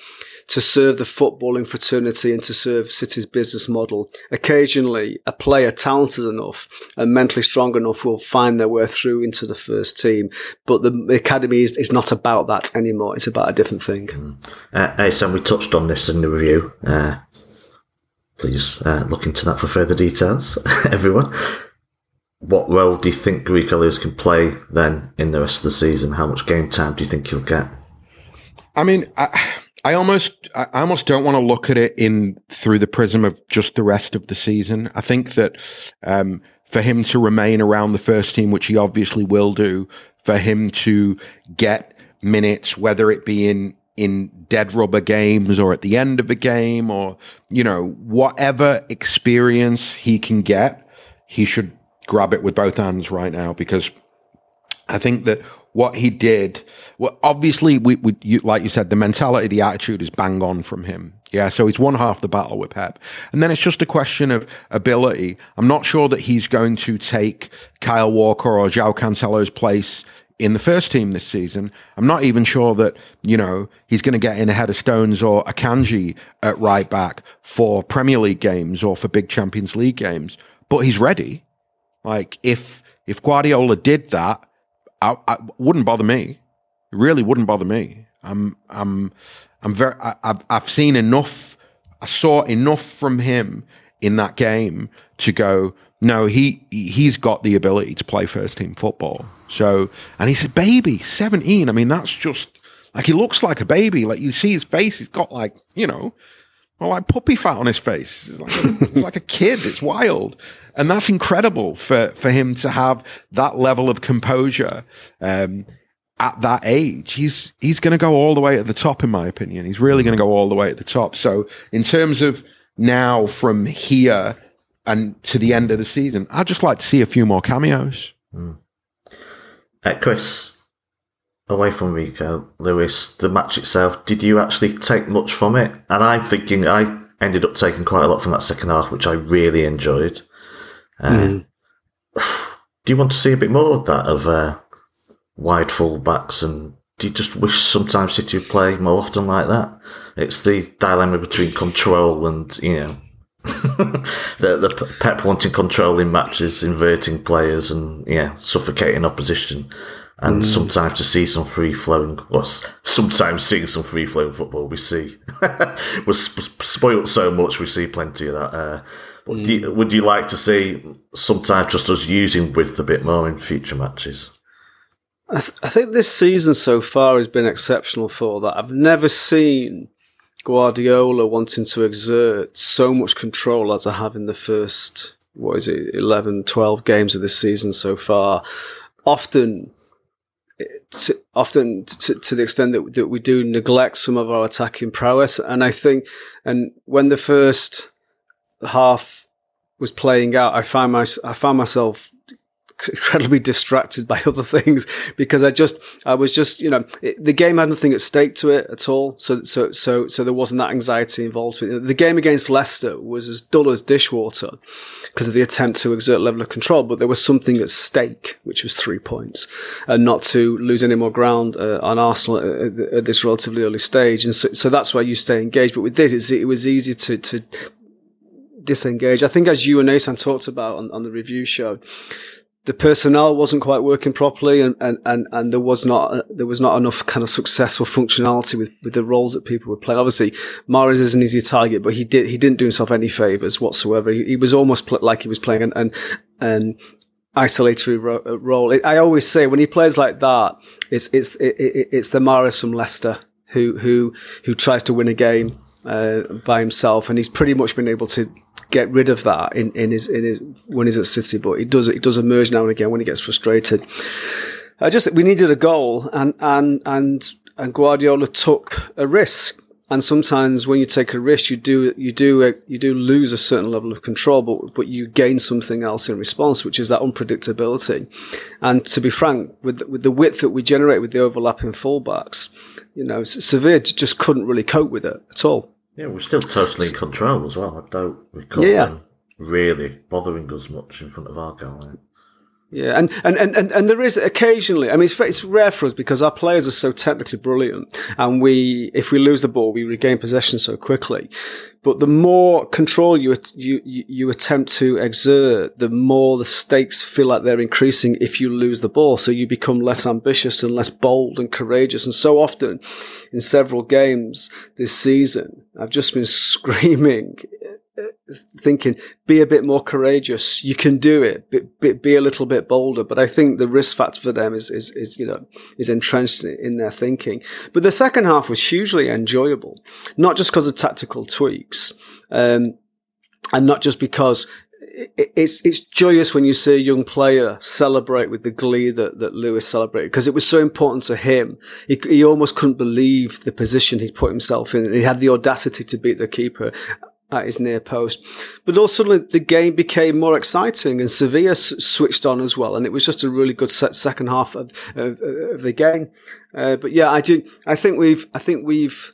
to serve the footballing fraternity and to serve City's business model. Occasionally, a player talented enough and mentally strong enough will find their way through into the first team. But the, the academy is, is not about that anymore. It's about a different thing. Mm. Uh, hey, Sam, we touched on this in the review. Uh, please uh, look into that for further details, everyone. What role do you think Rico Lewis can play then in the rest of the season? How much game time do you think he'll get? I mean, I, I almost, I almost don't want to look at it in through the prism of just the rest of the season. I think that um, for him to remain around the first team, which he obviously will do, for him to get minutes, whether it be in in dead rubber games or at the end of a game, or you know, whatever experience he can get, he should grab it with both hands right now, because I think that what he did, well, obviously, we, we you, like you said, the mentality, the attitude is bang on from him. Yeah, so he's won half the battle with Pep. And then it's just a question of ability. I'm not sure that he's going to take Kyle Walker or João Cancelo's place in the first team this season. I'm not even sure that, you know, he's going to get in ahead of Stones or Akanji at right back for Premier League games or for big Champions League games, but he's ready. Like, if if Guardiola did that, I, I wouldn't bother me. It really wouldn't bother me. I'm I'm I'm very. I, I've I've seen enough. I saw enough from him in that game to go, no, he he's got the ability to play first team football. So, and he's a baby, seventeen. I mean, that's just like, he looks like a baby. Like, you see his face. He's got like, you know, well, like puppy fat on his face. It's like a, it's like a kid. It's wild. And that's incredible for, for him to have that level of composure um, at that age. He's he's going to go all the way at the top, in my opinion. He's really going to go all the way at the top. So in terms of now from here and to the end of the season, I'd just like to see a few more cameos. Mm. Uh, Chris, away from Rico Lewis, the match itself, did you actually take much from it? And I'm thinking I ended up taking quite a lot from that second half, which I really enjoyed. Uh, mm. Do you want to see a bit more of that, of uh, wide full-backs, and do you just wish sometimes City would play more often like that? It's the dilemma between control and, you know, the, the Pep wanting control in matches, inverting players and, yeah, suffocating opposition, and mm. sometimes to see some free-flowing, or sometimes seeing some free-flowing football we see. We're sp- spoiled so much, we see plenty of that. Uh, But do you, would you like to see sometimes just us using width a bit more in future matches? I, th- I think this season so far has been exceptional for that. I've never seen Guardiola wanting to exert so much control as I have in the first, what is it, eleven, twelve games of this season so far. Often... To, often to, to the extent that, that we do neglect some of our attacking prowess. And I think, and when the first half was playing out, I found my, I found myself incredibly distracted by other things, because I just, I was just, you know, it, the game had nothing at stake to it at all. So, so, so, so there wasn't that anxiety involved with it. The game against Leicester was as dull as dishwater because of the attempt to exert level of control, but there was something at stake, which was three points, and not to lose any more ground uh, on Arsenal at, at this relatively early stage. And so, so that's why you stay engaged. But with this, it's, it was easy to, to disengage. I think, as you and Ahsan talked about on, on the review show, the personnel wasn't quite working properly, and, and, and, and there was not there was not enough kind of successful functionality with, with the roles that people were playing. Obviously, Mahrez is an easy target, but he did he didn't do himself any favors whatsoever. He, he was almost pl- like he was playing an an, an isolatory ro- role. I always say when he plays like that, it's it's it, it, it's the Mahrez from Leicester who who who tries to win a game uh, by himself, and he's pretty much been able to get rid of that in, in his in his when he's at City, but it does it does emerge now and again when he gets frustrated. I just we needed a goal, and and and and Guardiola took a risk. And sometimes when you take a risk, you do you do uh, you do lose a certain level of control, but but you gain something else in response, which is that unpredictability. And to be frank, with with the width that we generate with the overlapping fullbacks, you know, Sevilla just couldn't really cope with it at all. Yeah, we're still totally in control as well. I don't recall yeah. them really bothering us much in front of our goal. Right? Yeah, and, and, and, and there is occasionally, I mean, it's, it's rare for us because our players are so technically brilliant, and we, if we lose the ball, we regain possession so quickly. But the more control you, you, you attempt to exert, the more the stakes feel like they're increasing if you lose the ball. So you become less ambitious and less bold and courageous. And so often in several games this season, I've just been screaming, thinking, be a bit more courageous. You can do it. Be, be, be a little bit bolder. But I think the risk factor for them is, is, is, you know, is entrenched in their thinking. But the second half was hugely enjoyable, not just because of tactical tweaks, um, and not just because it, it's it's joyous when you see a young player celebrate with the glee that, that Lewis celebrated, because it was so important to him. He, he almost couldn't believe the position he put himself in. He had the audacity to beat the keeper at his near post. But also the game became more exciting, and Sevilla s- switched on as well, and it was just a really good set second half of, of, of the game. Uh, but yeah, I do. I think we've. I think we've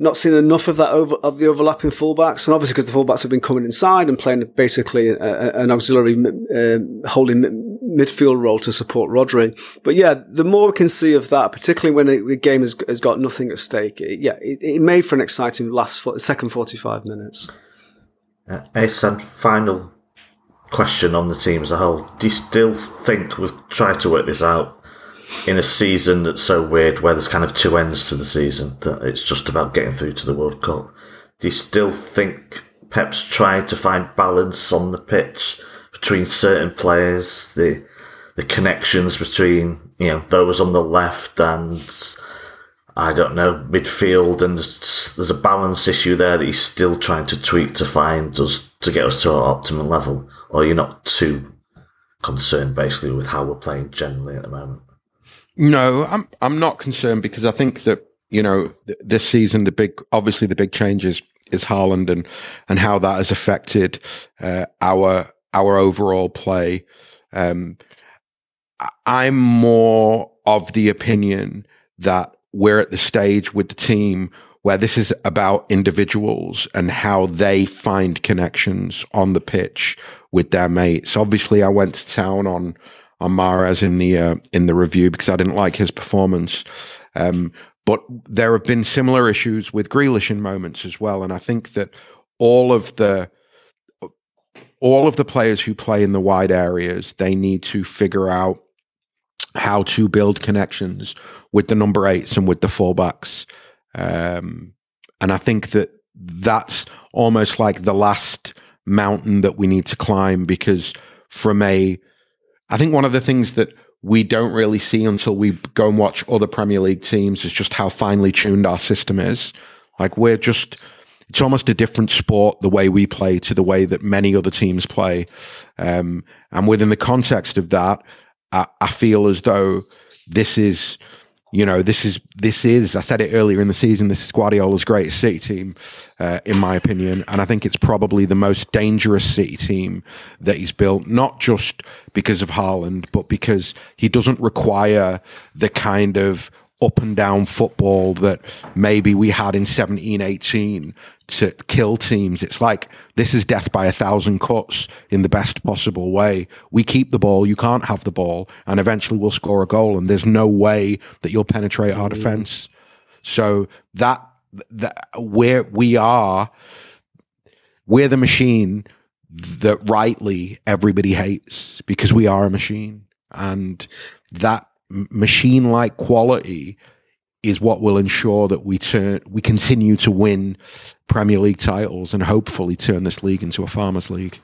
not seen enough of that over, of the overlapping fullbacks, and obviously because the fullbacks have been coming inside and playing basically a, a, an auxiliary um, holding midfield role to support Rodri. But yeah, the more we can see of that, particularly when the game has, has got nothing at stake, it, yeah, it, it made for an exciting last for, second forty-five minutes. Uh, Ahsan, final question on the team as a whole. Do you still think we've tried to work this out in a season that's so weird, where there's kind of two ends to the season, that it's just about getting through to the World Cup? Do you still think Pep's tried to find balance on the pitch between certain players, the the connections between, you know, those on the left and, I don't know, midfield, and there's a balance issue there that he's still trying to tweak to find us, to get us to our optimum level? Or you're not too concerned basically with how we're playing generally at the moment? No, I'm I'm not concerned, because I think that, you know, th- this season the big obviously the big change is, is Haaland, and and how that has affected uh, our. our overall play. Um, I'm more of the opinion that we're at the stage with the team where this is about individuals and how they find connections on the pitch with their mates. Obviously, I went to town on on Mahrez in the uh, in the review because I didn't like his performance. Um, but there have been similar issues with Grealish in moments as well, and I think that all of the All of the players who play in the wide areas, they need to figure out how to build connections with the number eights and with the fullbacks. Um, and I think that that's almost like the last mountain that we need to climb, because from a, I think one of the things that we don't really see until we go and watch other Premier League teams is just how finely tuned our system is. Like we're just... It's almost a different sport, the way we play, to the way that many other teams play. Um, and within the context of that, I, I feel as though this is, you know, this is, this is, I said it earlier in the season, this is Guardiola's greatest City team, uh, in my opinion. And I think it's probably the most dangerous City team that he's built, not just because of Haaland, but because he doesn't require the kind of up and down football that maybe we had in seventeen eighteen to kill teams. It's like, this is death by a thousand cuts in the best possible way. We keep the ball, you can't have the ball, and eventually we'll score a goal, and there's no way that you'll penetrate our defense. So that, that where we are, we're the machine that rightly everybody hates, because we are a machine, and that machine-like quality is what will ensure that we turn, we continue to win Premier League titles and hopefully turn this league into a farmers' league.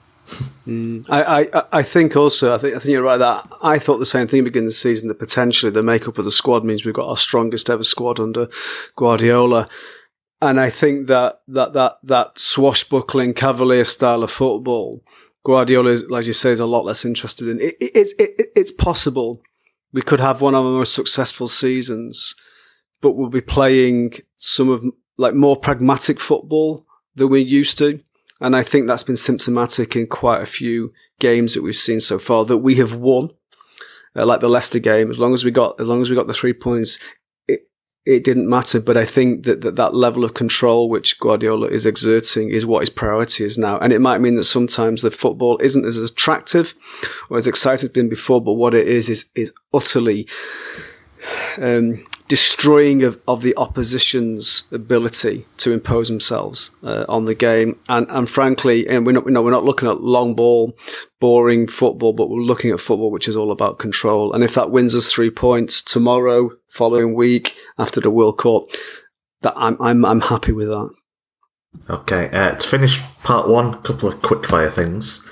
Mm. I, I, I think also, I think I think you're right. That I thought the same thing beginning the season, that potentially the makeup of the squad means we've got our strongest ever squad under Guardiola. And I think that that that that swashbuckling cavalier style of football, Guardiola, is, like you say, is a lot less interested in. It, it, it, it, it's possible we could have one of our most successful seasons, but we'll be playing some of like more pragmatic football than we're used to. And I think that's been symptomatic in quite a few games that we've seen so far that we have won, uh, like the Leicester game. As long as we got, as long as we got the three points, it it didn't matter. But I think that that, that level of control which Guardiola is exerting is what his priority is now. And it might mean that sometimes the football isn't as attractive or as exciting as it's been before. But what it is is is utterly um, destroying of, of the opposition's ability to impose themselves uh, on the game. And, and frankly, and we're not, you know, we're not looking at long ball, boring football, but we're looking at football which is all about control. And if that wins us three points tomorrow, following week, after the World Cup, that I'm I'm, I'm happy with that. Okay, uh, to finish part one, a couple of quickfire things.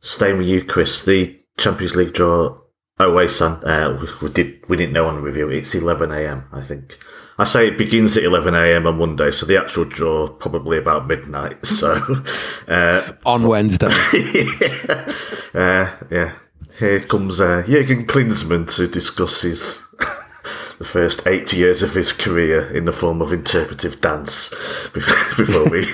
Staying with you, Chris, the Champions League draw... Oh, Ahsan, uh, we, we, did, we didn't know on the review. It's eleven a.m, I think. I say it begins at eleven a.m. on Monday, so the actual draw probably about midnight. So uh, on Wednesday. yeah, uh, yeah. Here comes uh, Jürgen Klinsmann to discuss his the first eight years of his career in the form of interpretive dance before we...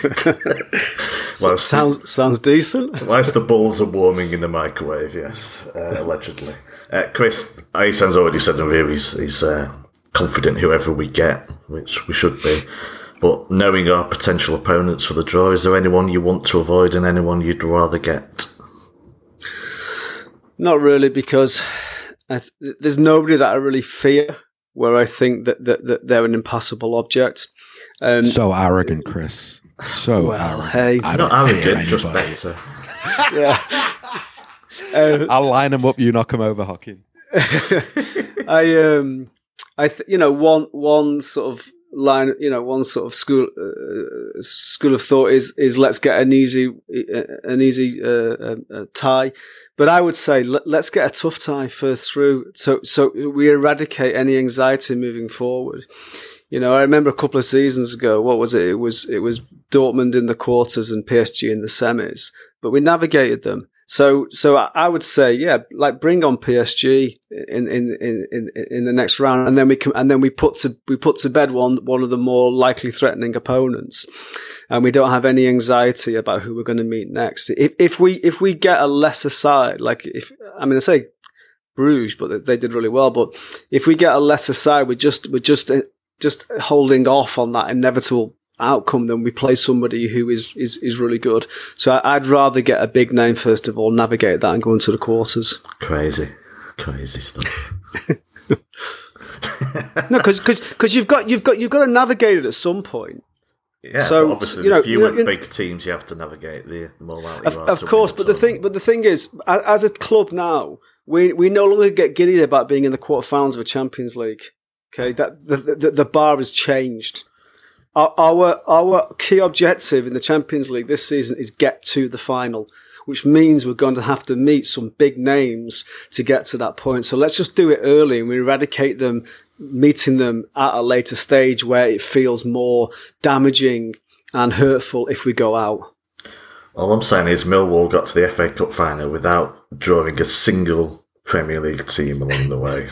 whilst sounds, the, sounds decent. Whilst the balls are warming in the microwave, yes, uh, allegedly. Uh, Chris, Ahsan's already said in the review he's, he's uh, confident whoever we get, which we should be. But knowing our potential opponents for the draw, is there anyone you want to avoid and anyone you'd rather get? Not really, because I th- there's nobody that I really fear where I think that, that, that they're an impassable object. Um, so arrogant, Chris. So well, arrogant. Hey, I not arrogant, just better. yeah. Um, I'll line them up. You knock them over, Hocking. I, um, I, th- you know, one one sort of line, you know, one sort of school uh, school of thought is is let's get an easy uh, an easy uh, uh, tie, but I would say let, let's get a tough tie first through, so so we eradicate any anxiety moving forward. You know, I remember a couple of seasons ago, what was it? It was it was Dortmund in the quarters and P S G in the semis, but we navigated them. So, so I would say, yeah, like bring on P S G in, in, in, in the next round, and then we can, and then we put to we put to bed one one of the more likely threatening opponents, and we don't have any anxiety about who we're going to meet next. If if we if we get a lesser side, like if I mean I say Bruges, but they did really well. But if we get a lesser side, we just we're just just holding off on that inevitable outcome, then we play somebody who is is is really good. So I'd rather get a big name first of all, navigate that, and go into the quarters. Crazy, crazy stuff. No, because because you've got you've got you've got to navigate it at some point. Yeah, so obviously, you know, the fewer you know, big teams you have to navigate, the, the more likely you are. Of course, but the thing but the thing is, as a club now, we we no longer get giddy about being in the quarterfinals of a Champions League. Okay, that the the, the bar has changed. Our our key objective in the Champions League this season is get to the final, which means we're going to have to meet some big names to get to that point. So let's just do it early and we eradicate them, meeting them at a later stage where it feels more damaging and hurtful if we go out. All I'm saying is Millwall got to the F A Cup final without drawing a single Premier League team along the way.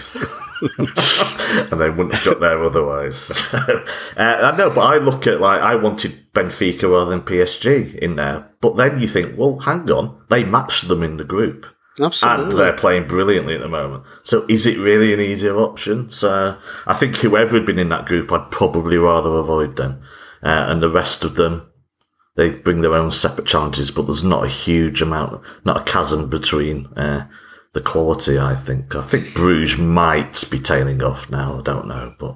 And they wouldn't have got there otherwise. uh, I know, but I look at, like, I wanted Benfica rather than P S G in there. But then you think, well, hang on, they matched them in the group. Absolutely. And they're playing brilliantly at the moment. So is it really an easier option? So I think whoever had been in that group, I'd probably rather avoid them. Uh, and the rest of them, they bring their own separate challenges, but there's not a huge amount, not a chasm between... Uh, The quality, I think. I think Bruges might be tailing off now. I don't know, but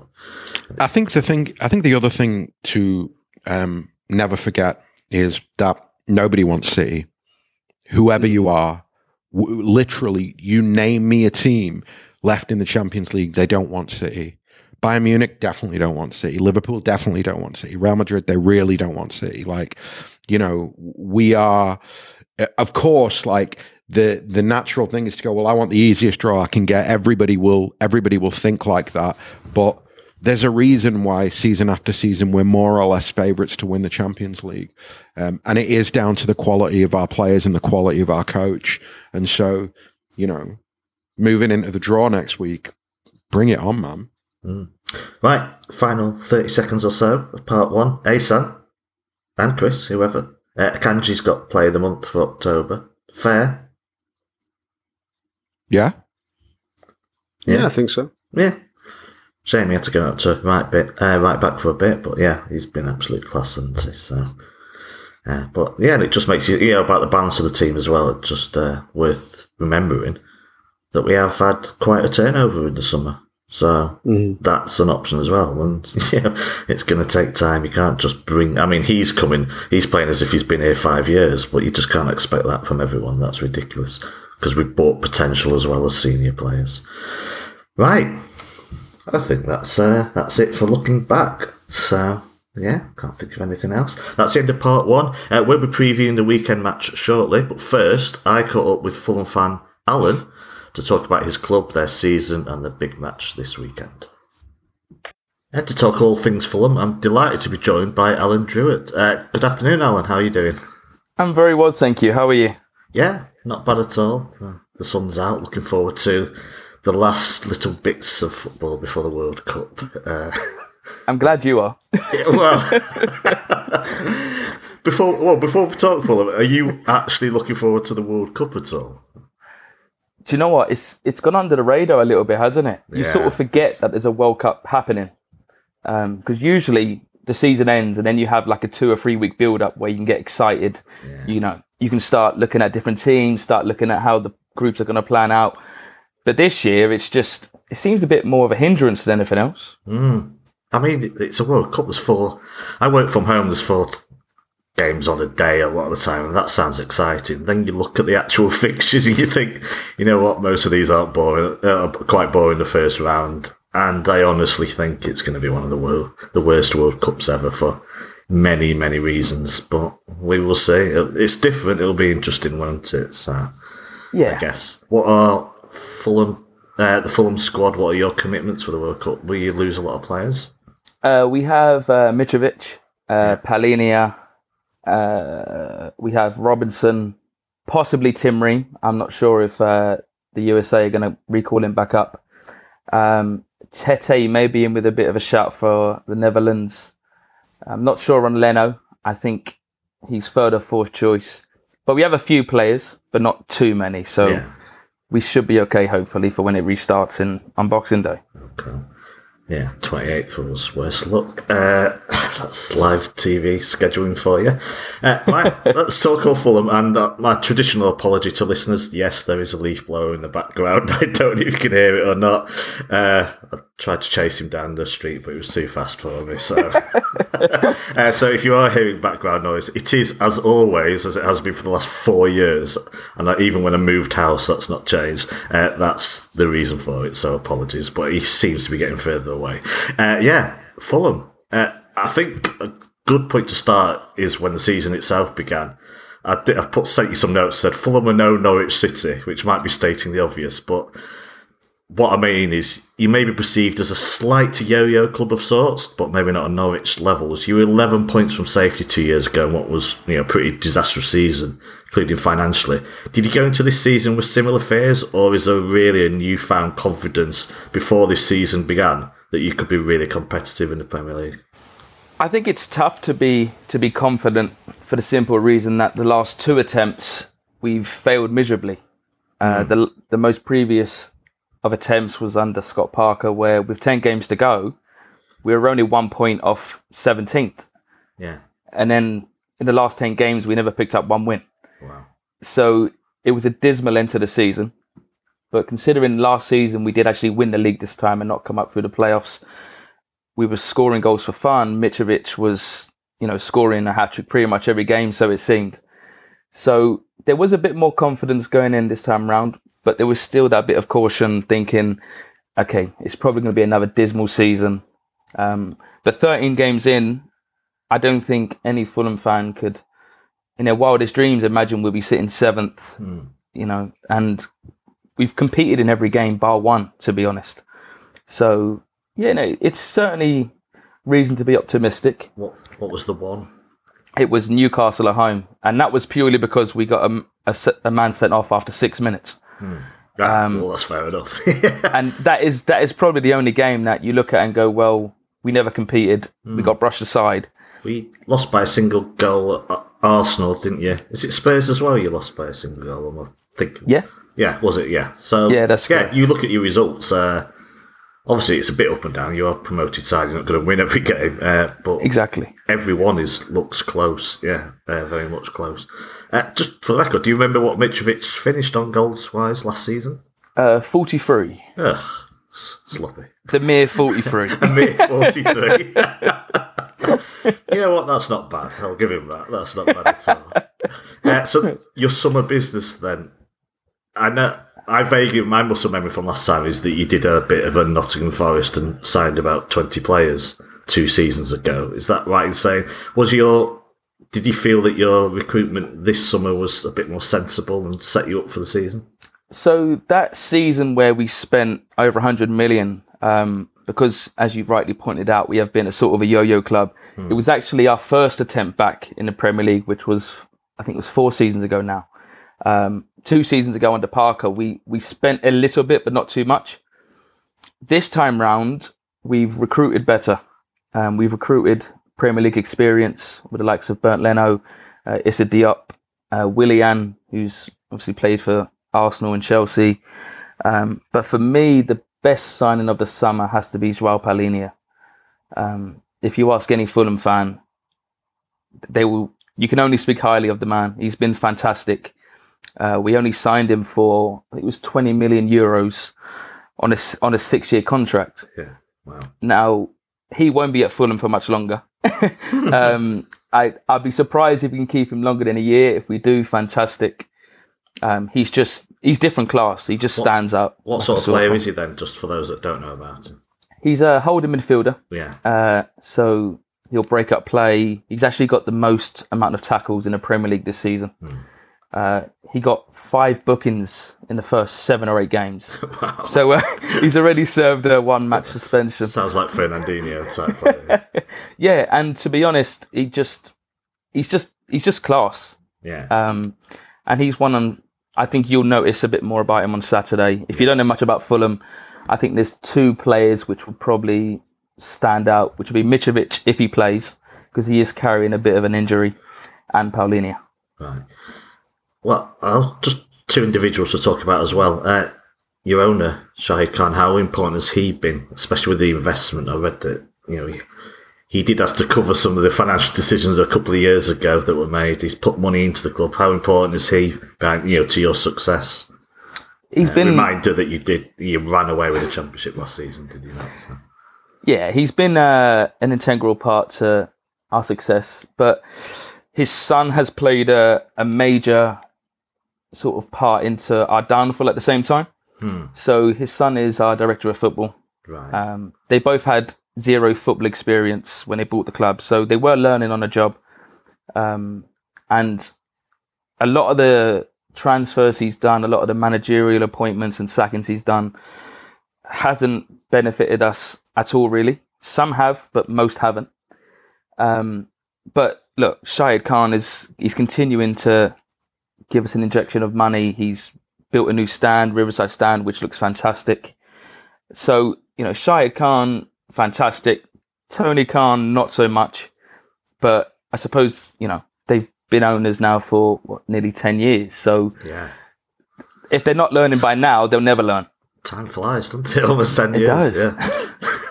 I think the thing. I think the other thing to um, never forget is that nobody wants City. Whoever you are, w- literally, you name me a team left in the Champions League, they don't want City. Bayern Munich definitely don't want City. Liverpool definitely don't want City. Real Madrid, they really don't want City. Like, you know, we are, of course, like. The the natural thing is to go, well, I want the easiest draw I can get. Everybody will everybody will think like that. But there's a reason why season after season we're more or less favourites to win the Champions League. Um, and it is down to the quality of our players and the quality of our coach. And so, you know, moving into the draw next week, bring it on, man. Mm. Right, final thirty seconds or so of part one. Ahsan and Chris, whoever. Uh, Akanji's got Player of the Month for October. Fair? Yeah. Yeah, yeah I think so. Yeah. Shame he had to go up to right bit, uh, right back for a bit, but yeah, he's been absolute class, hasn't he? So, uh, but yeah, and it just makes you, you know, about the balance of the team as well. It's just uh, worth remembering that we have had quite a turnover in the summer, so mm. that's an option as well. And you know, it's going to take time. You can't just bring. I mean, he's coming. He's playing as if he's been here five years, but you just can't expect that from everyone. That's ridiculous because we've bought potential as well as senior players, right? I think that's uh, that's it for looking back. So, yeah, can't think of anything else. That's the end of part one. Uh, we'll be previewing the weekend match shortly, but first, I caught up with Fulham fan Alan to talk about his club, their season, and the big match this weekend. And to talk all things Fulham, I'm delighted to be joined by Alan Druitt. Uh, good afternoon, Alan. How are you doing? I'm very well, thank you. How are you? Yeah, not bad at all. The sun's out. Looking forward to the last little bits of football before the World Cup. Uh, I'm glad you are. Yeah, well, before well, before we talk, Fulham, are you actually looking forward to the World Cup at all? Do you know what? It's it's gone under the radar a little bit, hasn't it? You yeah. sort of forget that there's a World Cup happening. Because um, usually the season ends and then you have like a two or three week build-up where you can get excited. Yeah. You know, you can start looking at different teams, start looking at how the groups are going to plan out. But this year, it's just, it seems a bit more of a hindrance than anything else. Mm. I mean, it's a World Cup. There's four. I work from home. There's four t- games on a day a lot of the time, and that sounds exciting. Then you look at the actual fixtures and you think, you know what, most of these aren't boring, uh, quite boring the first round. And I honestly think it's going to be one of the, world, the worst World Cups ever for many, many reasons. But we will see. It's different. It'll be interesting, won't it? So, yeah. I guess. What are Fulham, uh, the Fulham squad, what are your commitments for the World Cup? Will you lose a lot of players? Uh, we have uh, Mitrovic, uh, yeah. Palhinha, uh, we have Robinson, possibly Timry. I'm not sure if uh, the U S A are going to recall him back up. Um, Tete may be in with a bit of a shout for the Netherlands. I'm not sure on Leno. I think he's third or fourth choice. But we have a few players, but not too many. So. Yeah. We should be okay, hopefully, for when it restarts in on Boxing Day. Okay. Yeah, twenty-eighth for us. Worst luck. Uh, that's live T V scheduling for you. Uh, right, let's talk all Fulham. And uh, my traditional apology to listeners. Yes, there is a leaf blower in the background. I don't know if you can hear it or not. Uh, I tried to chase him down the street, but it was too fast for me. So, uh, so if you are hearing background noise, it is, as always, as it has been for the last four years. And I, even when I moved house, that's not changed. Uh, that's the reason for it. So apologies. But he seems to be getting further away. Way. Uh, yeah, Fulham. Uh, I think a good point to start is when the season itself began. I, did, I put sent you some notes that said Fulham are no Norwich City, which might be stating the obvious, but what I mean is you may be perceived as a slight yo-yo club of sorts, but maybe not a Norwich levels. You were eleven points from safety two years ago in what was, you know, a pretty disastrous season, including financially. Did you go into this season with similar fears, or is there really a newfound confidence before this season began that you could be really competitive in the Premier League? I think it's tough to be to be confident for the simple reason that the last two attempts we've failed miserably. Uh, mm. The the most previous of attempts was under Scott Parker, where with ten games to go, we were only one point off seventeenth. Yeah, and then in the last ten games, we never picked up one win. Wow! So it was a dismal end to the season. But considering last season we did actually win the league this time and not come up through the playoffs, we were scoring goals for fun. Mitrovic was, you know, scoring a hat-trick pretty much every game, so it seemed. So there was a bit more confidence going in this time round, but there was still that bit of caution thinking, okay, it's probably going to be another dismal season. Um, but thirteen games in, I don't think any Fulham fan could, in their wildest dreams, imagine we'll be sitting seventh, mm. you know, and we've competed in every game bar one, to be honest. So, yeah, no, it's certainly reason to be optimistic. What What was the one? It was Newcastle at home. And that was purely because we got a, a, a man sent off after six minutes. Hmm. Ah, um, well, that's fair enough. And that is that is probably the only game that you look at and go, well, we never competed. Mm. We got brushed aside. We lost by a single goal at Arsenal, didn't you? Is it Spurs as well you lost by a single goal? I think. Yeah. Yeah, was it? Yeah. So, yeah, that's yeah, you look at your results. Uh, obviously, it's a bit up and down. You are a promoted side. You're not going to win every game. Uh, but exactly. Everyone is looks close. Yeah, uh, very much close. Uh, just for the record, do you remember what Mitrovic finished on goals-wise last season? Uh, forty-three. Ugh, sloppy. The mere forty-three. A mere forty-three. You know what? That's not bad. I'll give him that. That's not bad at all. Uh, so your summer business then. I know. I vaguely my muscle memory from last time is that you did a bit of a Nottingham Forest and signed about twenty players two seasons ago. Is that right in saying? Was your did you feel that your recruitment this summer was a bit more sensible and set you up for the season? So that season where we spent over a hundred million, um, because as you rightly pointed out, we have been a sort of a yo-yo club. Hmm. It was actually our first attempt back in the Premier League, which was I think it was four seasons ago now. Um, two seasons ago under Parker, we, we spent a little bit, but not too much. This time round, we've recruited better. Um, we've recruited Premier League experience with the likes of Bernd Leno, uh, Issa Diop, uh, Willian, who's obviously played for Arsenal and Chelsea. Um, but for me, the best signing of the summer has to be João Palhinha. Um, if you ask any Fulham fan, they will. You can only speak highly of the man. He's been fantastic. Uh, we only signed him for, I think it was twenty million euros on a, on a six-year contract. Yeah, wow. Now, he won't be at Fulham for much longer. um, I, I'd be surprised if we can keep him longer than a year. If we do, fantastic. Um, he's just, he's different class. He just what, stands out. What sort of player is he then, just for those that don't know about him? He's a holding midfielder. Yeah. Uh, so he'll break up play. He's actually got the most amount of tackles in the Premier League this season. Hmm. Uh, he got five bookings in the first seven or eight games. Wow. So uh, he's already served a one-match suspension. Sounds like Fernandinho type player. Yeah, and to be honest, he just he's just he's just class. Yeah. Um, and he's one on. I think you'll notice a bit more about him on Saturday. If yeah. you don't know much about Fulham, I think there's two players which will probably stand out, which will be Mitrovic if he plays because he is carrying a bit of an injury, and Palhinha. Right. Well, I'll just two individuals to talk about as well. Uh, your owner, Shahid Khan, how important has he been, especially with the investment? I read that you know he, he did have to cover some of the financial decisions a couple of years ago that were made. He's put money into the club. How important is he, behind, you know, to your success? He's uh, been reminder that you did you ran away with the championship last season, did you not? So. Yeah, he's been uh, an integral part to our success, but his son has played a, a major sort of part into our downfall at the same time. Hmm. So his son is our director of football. Right. Um, they both had zero football experience when they bought the club, so they were learning on the job. Um, and a lot of the transfers he's done, a lot of the managerial appointments and sackings he's done, hasn't benefited us at all, really. Some have, but most haven't. Um, but look, Shahid Khan is he's continuing to give us an injection of money. He's built a new stand, Riverside Stand, which looks fantastic. So, you know, Shahid Khan, fantastic. Tony Khan, not so much. But I suppose, you know, they've been owners now for what, nearly ten years. So yeah. If they're not learning by now, they'll never learn. Time flies, doesn't it? Almost ten years. It does. Yeah.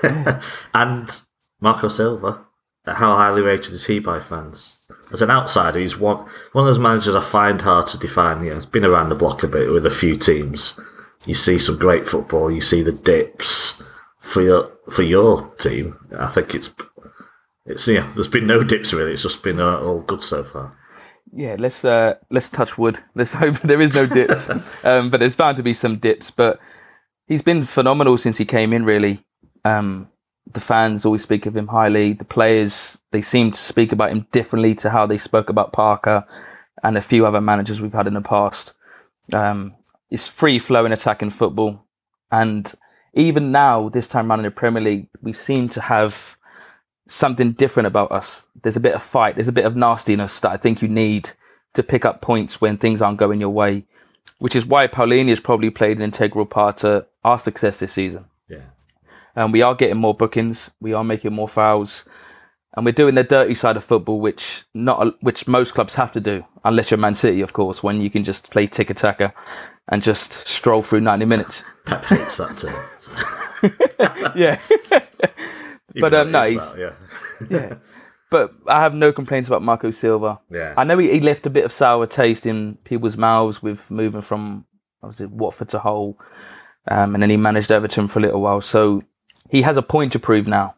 Yeah. And Marco Silva, how highly rated is he by fans? As an outsider, he's one one of those managers I find hard to define. You know, he's been around the block a bit with a few teams. You see some great football. You see the dips for your for your team. I think it's it's yeah. There's been no dips really. It's just been uh, all good so far. Yeah, let's uh, let's touch wood. Let's hope there is no dips. um, but there's bound to be some dips. But he's been phenomenal since he came in. Really. Um, The fans always speak of him highly. The players, they seem to speak about him differently to how they spoke about Parker and a few other managers we've had in the past. Um, it's free-flowing attacking football. And even now, this time around in the Premier League, we seem to have something different about us. There's a bit of fight. There's a bit of nastiness that I think you need to pick up points when things aren't going your way. which is why Paulinho has probably played an integral part to our success this season. Yeah. And um, we are getting more bookings, we are making more fouls, and we're doing the dirty side of football, which not which most clubs have to do, unless you're Man City, of course, when you can just play ticker-tacker and just stroll through ninety minutes. Pep hates that too. Yeah. But um, no, that, yeah. Yeah. But I have no complaints about Marco Silva. Yeah. I know he, he left a bit of sour taste in people's mouths with moving from, what was it, Watford to Hull, um, and then he managed Everton for a little while. So he has a point to prove now,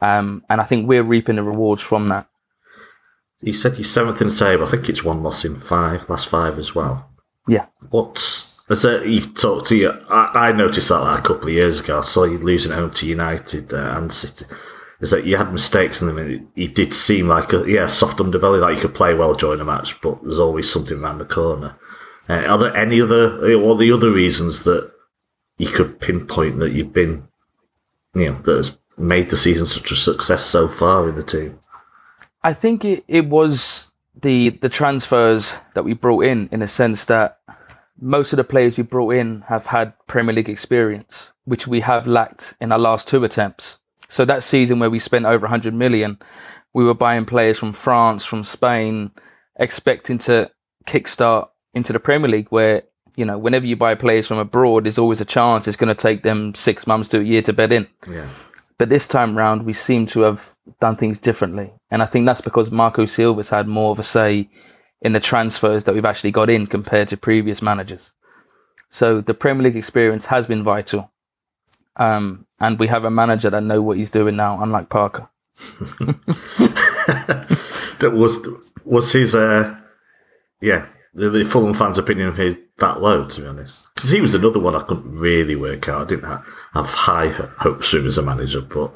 um, and I think we're reaping the rewards from that. You said you're seventh in the table. I think it's one loss in five, last five as well. Yeah. What? You've talked to you. I, I noticed that like a couple of years ago. I saw you losing home to United uh, and City. Is that you had mistakes in them, and it did seem like a yeah soft underbelly, like you could play well during a match, but there's always something around the corner. Uh, are there any other, what are the other reasons that you could pinpoint that you've been, you know, that has made the season such a success so far in the team? I think it, it was the the transfers that we brought in, in a sense that most of the players we brought in have had Premier League experience, which we have lacked in our last two attempts. So that season where we spent over one hundred million, we were buying players from France, from Spain, expecting to kickstart into the Premier League where, you know, whenever you buy players from abroad, there's always a chance it's going to take them six months to a year to bed in. Yeah. But this time round, we seem to have done things differently. And I think that's because Marco Silva's had more of a say in the transfers that we've actually got in compared to previous managers. So the Premier League experience has been vital. Um, and we have a manager that know what he's doing now, unlike Parker. That was was his, uh, yeah, the, the Fulham fans' opinion of his that low, to be honest. Because he was another one I couldn't really work out. I didn't have, have high hopes for him as a manager, but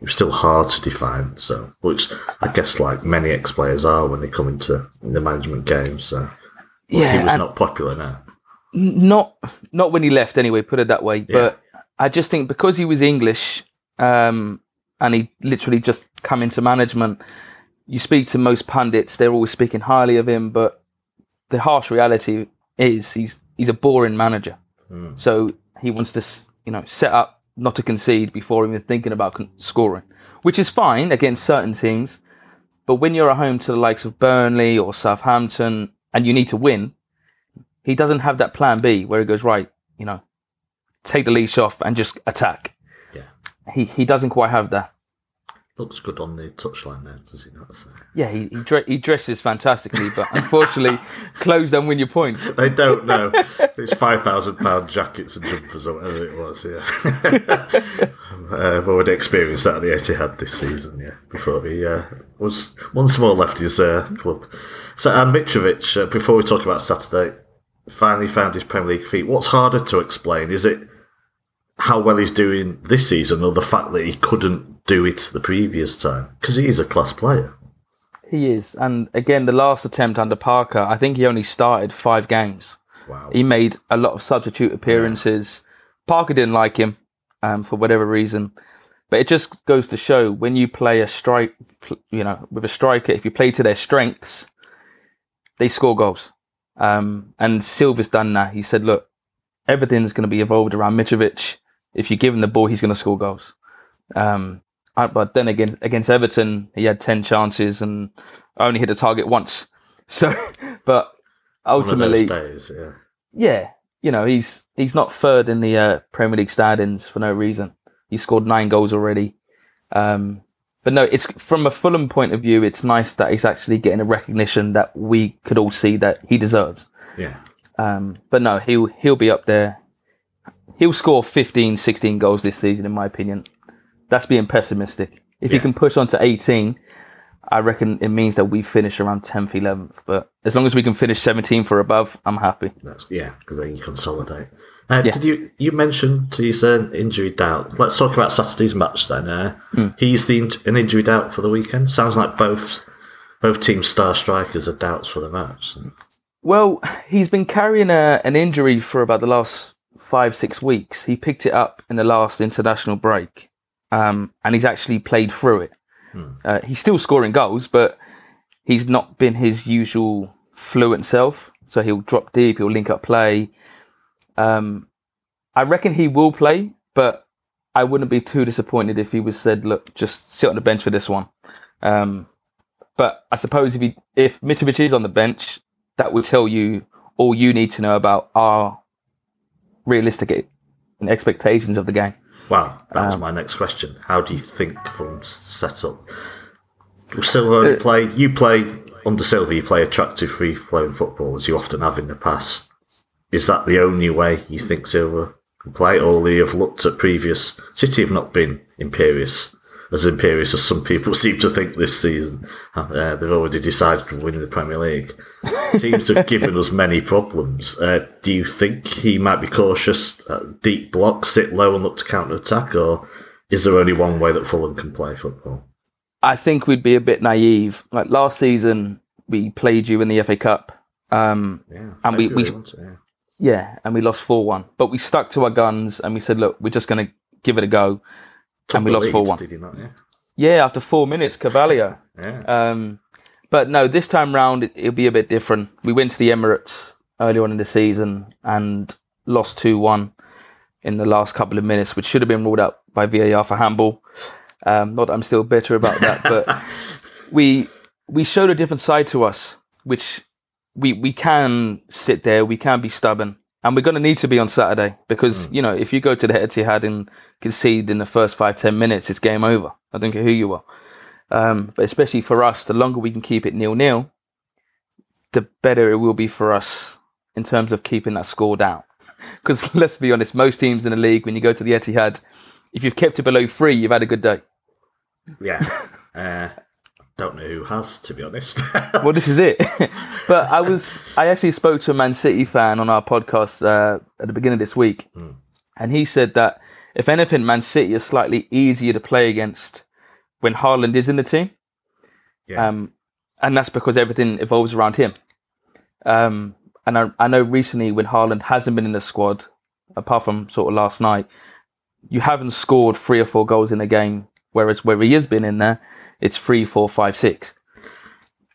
it was still hard to define. So, which I guess like many ex-players are when they come into the management game. So well, yeah, he was not popular now. Not not when he left, anyway. Put it that way, yeah. But. I just think because he was English um, and he literally just come into management, you speak to most pundits, they're always speaking highly of him, but the harsh reality is he's he's a boring manager. Mm. So he wants to, you know, set up not to concede before even thinking about con- scoring, which is fine against certain teams. But when you're at home to the likes of Burnley or Southampton and you need to win, he doesn't have that plan B where he goes, right, you know, take the leash off and just attack. Yeah, he he doesn't quite have that. Looks good on the touchline now, does he not? So. Yeah, he he, dre- he dresses fantastically, but unfortunately, clothes don't win your points. They don't, no. It's five thousand pounds jackets and jumpers or whatever it was, yeah. uh, but we'd experienced that at the Etihad this season, yeah, before he uh, was once more left his uh, club. So, and Mitrovic, uh, before we talk about Saturday, finally found his Premier League feet. What's harder to explain? Is it how well he's doing this season or the fact that he couldn't do it the previous time? Because he is a class player. He is. And again, the last attempt under Parker, I think he only started five games. Wow. He made a lot of substitute appearances. Yeah. Parker didn't like him um, for whatever reason. But it just goes to show when you play a strike, you know, with a striker, if you play to their strengths, they score goals. Um, and Silva's done that. He said, look, everything's going to be evolved around Mitrovic. If you give him the ball, he's going to score goals. Um, but then again, against Everton, he had ten chances and only hit a target once. So, but ultimately, one of those days, yeah. yeah, you know, he's he's not third in the uh, Premier League standings for no reason. He scored nine goals already. Um, but no, it's from a Fulham point of view, it's nice that he's actually getting a recognition that we could all see that he deserves. Yeah. Um, but no, he'll he'll be up there. He'll score fifteen, sixteen goals this season, in my opinion. That's being pessimistic. If yeah. he can push on to eighteen, I reckon it means that we finish around tenth, eleventh. But as long as we can finish seventeen for above, I'm happy. That's, yeah, because then you consolidate. Uh, yeah. Did you you mentioned he's an injury doubt? Let's talk about Saturday's match then. Uh, mm. He's the an injury doubt for the weekend. Sounds like both both teams' star strikers are doubts for the match. Well, he's been carrying a, an injury for about the last five, six weeks. He picked it up in the last international break, um, and he's actually played through it. Hmm. Uh, he's still scoring goals, but he's not been his usual fluent self. So he'll drop deep, he'll link up play. Um, I reckon he will play, but I wouldn't be too disappointed if he was said, look, just sit on the bench for this one. Um, but I suppose if he, if Mitrovic is on the bench, that will tell you all you need to know about our realistic expectations of the game. Wow, that was um, my next question. How do you think from set-up? Silva only play, you play, under Silva you play attractive free-flowing football as you often have in the past. Is that the only way you think Silva can play? Or you've looked at previous... City have not been imperious, as imperious as some people seem to think this season. Uh, they've already decided to win the Premier League. Teams have given us many problems. Uh, do you think he might be cautious, uh, deep block, sit low and look to counter-attack? Or is there only one way that Fulham can play football? I think we'd be a bit naive. Like last season, we played you in the F A Cup, um, yeah, and we, we it, yeah. yeah, and we lost four one. But we stuck to our guns, and we said, "Look, we're just going to give it a go." Took and we lost four one. Did he not? Yeah. Yeah, after four minutes, Carvalho. yeah. Um, but no, this time round it, it'll be a bit different. We went to the Emirates earlier on in the season and lost two one in the last couple of minutes, which should have been ruled out by V A R for handball. Um, not that I'm still bitter about that, but we we showed a different side to us, which we we can sit there, we can be stubborn, and we're going to need to be on Saturday because, mm. you know, if you go to the Etihad and concede in the first five, ten minutes, it's game over. I don't care who you are. Um, but especially for us, the longer we can keep it nil-nil, the better it will be for us in terms of keeping that score down. Because let's be honest, most teams in the league, when you go to the Etihad, if you've kept it below three, you've had a good day. Yeah, uh, don't know who has, to be honest. Well, this is it. But I was—I actually spoke to a Man City fan on our podcast uh, at the beginning of this week, mm. and he said that if anything, Man City is slightly easier to play against when Haaland is in the team, yeah. um, and that's because everything evolves around him. Um, and I, I know recently when Haaland hasn't been in the squad, apart from sort of last night, you haven't scored three or four goals in a game. Whereas where he has been in there, it's three, four, five, six.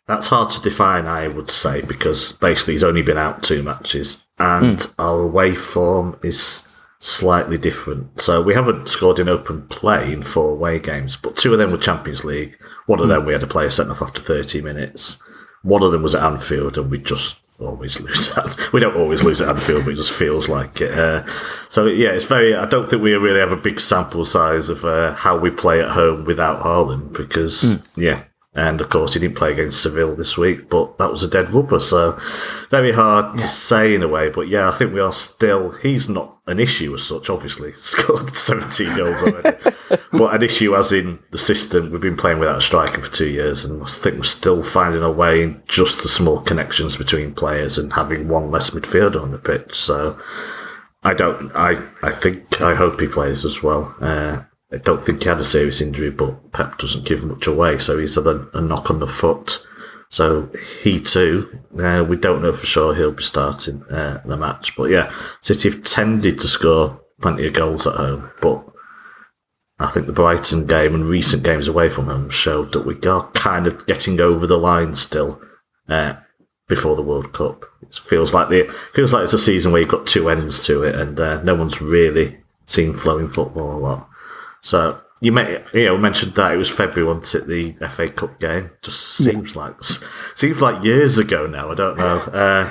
That's hard to define, I would say, because basically he's only been out two matches and mm. our away form is slightly different. So we haven't scored in open play in four away games, but two of them were Champions League. One of them mm. we had to play a sent-off after thirty minutes. One of them was at Anfield and we just always lose at, we don't always lose at Anfield, but it just feels like it. Uh, so yeah, it's very, I don't think we really have a big sample size of uh, how we play at home without Haaland because mm. yeah, and of course he didn't play against Sevilla this week, but that was a dead rubber, so very hard yeah. to say in a way. But yeah, I think we are still, he's not an issue as such, obviously scored seventeen goals already, but an issue as in the system. We've been playing without a striker for two years and I think we're still finding our way in just the small connections between players and having one less midfielder on the pitch. So I don't, I, I think, I hope he plays as well. Uh, I don't think he had a serious injury, but Pep doesn't give much away, so he's had a, a knock on the foot. So he too, uh, we don't know for sure he'll be starting uh, the match. But yeah, City have tended to score plenty of goals at home, but I think the Brighton game and recent games away from home showed that we are kind of getting over the line still uh, before the World Cup. It feels like the feels like it's a season where you've got two ends to it, and uh, no one's really seen flowing football a lot. So you may, you know, mentioned that it was February once at the F A Cup game. Just seems yeah. like seems like years ago now. I don't know. Uh,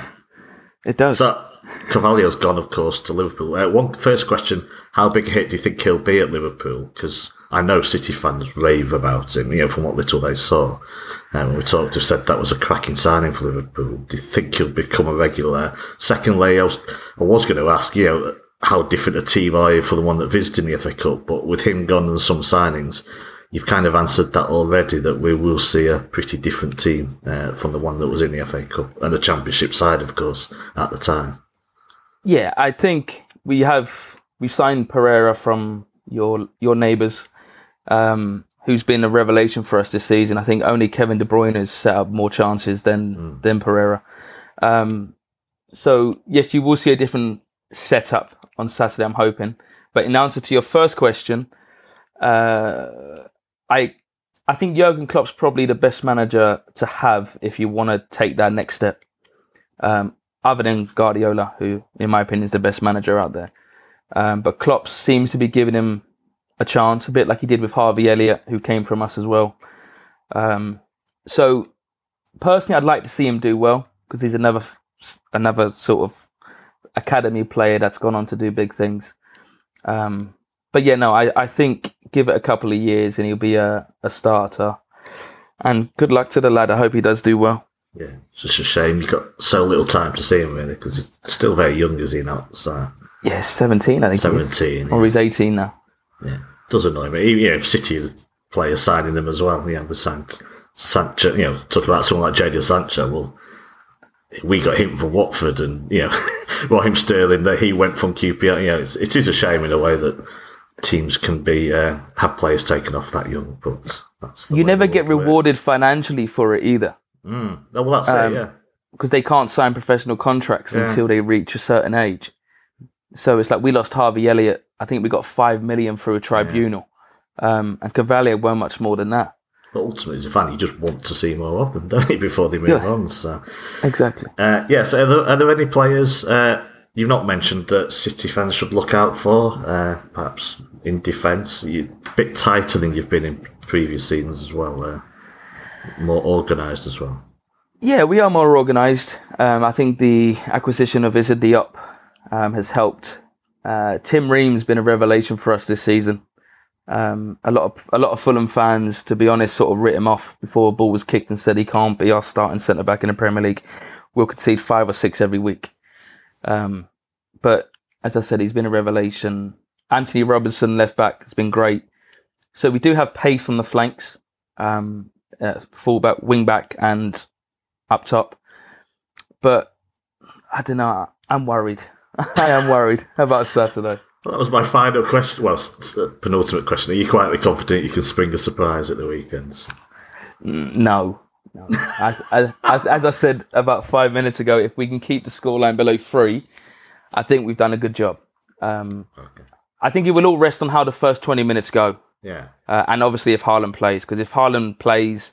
it does. So Carvalho's gone, of course, to Liverpool. Uh, one first question: how big a hit do you think he'll be at Liverpool? Because I know City fans rave about him. You know, from what little they saw, um, we talked to said that was a cracking signing for Liverpool. Do you think he'll become a regular? Secondly, I was I was going to ask you know, how different a team are you for the one that visited the F A Cup, but with him gone and some signings, you've kind of answered that already, that we will see a pretty different team uh, from the one that was in the F A Cup and the Championship side, of course, at the time. Yeah, I think we have, we've signed Pereira from your your neighbours, um, who's been a revelation for us this season. I think only Kevin De Bruyne has set up more chances than, mm. than Pereira. Um, so, yes, you will see a different setup on Saturday, I'm hoping. But in answer to your first question, uh, I I think Jurgen Klopp's probably the best manager to have if you want to take that next step. Um, other than Guardiola, who, in my opinion, is the best manager out there. Um, but Klopp seems to be giving him a chance, a bit like he did with Harvey Elliott, who came from us as well. Um, so, personally, I'd like to see him do well, because he's another another sort of academy player that's gone on to do big things. Um, but yeah, no, I, I think give it a couple of years and he'll be a, a starter. And good luck to the lad. I hope he does do well. Yeah, it's just a shame you've got so little time to see him, really, because he's still very young, is he not? So yeah, he's seventeen, I think. seventeen, he yeah. Or he's eighteen now. Yeah, does annoy me. Even, you know, if City players signing him as well, yeah, with San- Sancho, you know, talking about someone like Jadon Sancho, well, we got him from Watford, and you know, Raheem Sterling, that he went from Q P R. You know, it's, it is a shame in a way that teams can be uh, have players taken off that young, but that's the you never get rewarded works. Financially for it either. Mm. Oh, well, that's um, it, yeah. Because they can't sign professional contracts yeah. until they reach a certain age. So it's like we lost Harvey Elliott. I think we got five million through a tribunal, yeah. um, and Cavalier weren't much more than that. But ultimately, as a fan, you just want to see more of them, don't you, before they move yeah. on? So. Exactly. Uh, yes. Yeah, so are there, are there any players uh, you've not mentioned that City fans should look out for? Uh, perhaps in defence, you're a bit tighter than you've been in previous seasons as well. Uh, more organised as well. Yeah, we are more organised. Um, I think the acquisition of Issa Diop um, has helped. Uh, Tim Ream's been a revelation for us this season. Um, a lot of a lot of Fulham fans, to be honest, sort of writ him off before a ball was kicked and said he can't be our starting centre-back in the Premier League. We'll concede five or six every week. Um, but as I said, he's been a revelation. Anthony Robinson, left-back, has been great. So we do have pace on the flanks, um, uh, full-back, wing-back and up top. But I don't know, I'm worried. I am worried about Saturday. Well, that was my final question. Well, it's the penultimate question. Are you quietly confident you can spring a surprise at the weekends? No. no. as, as, as, as I said about five minutes ago, if we can keep the scoreline below three, I think we've done a good job. Um, okay. I think it will all rest on how the first twenty minutes go. Yeah. Uh, and obviously if Haaland plays, because if Haaland plays,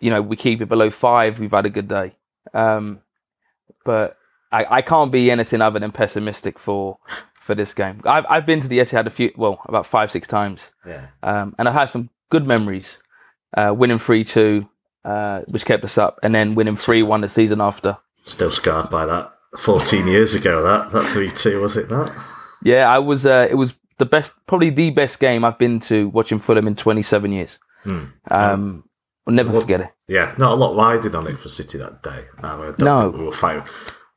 you know, we keep it below five, we've had a good day. Um, but I, I can't be anything other than pessimistic for... for this game. I've I've been to the Etihad a few, well, about five, six times. Yeah. Um, and I've had some good memories, uh, winning three two, uh, which kept us up, and then winning three one the season after. Still scarred by that. fourteen years ago, that that three two, was it that? Yeah, I was. Uh, it was the best, probably the best game I've been to watching Fulham in twenty-seven years. Hmm. Um, I'll never well, forget it. Yeah, not a lot riding on it for City that day. I don't no. think we were fighting.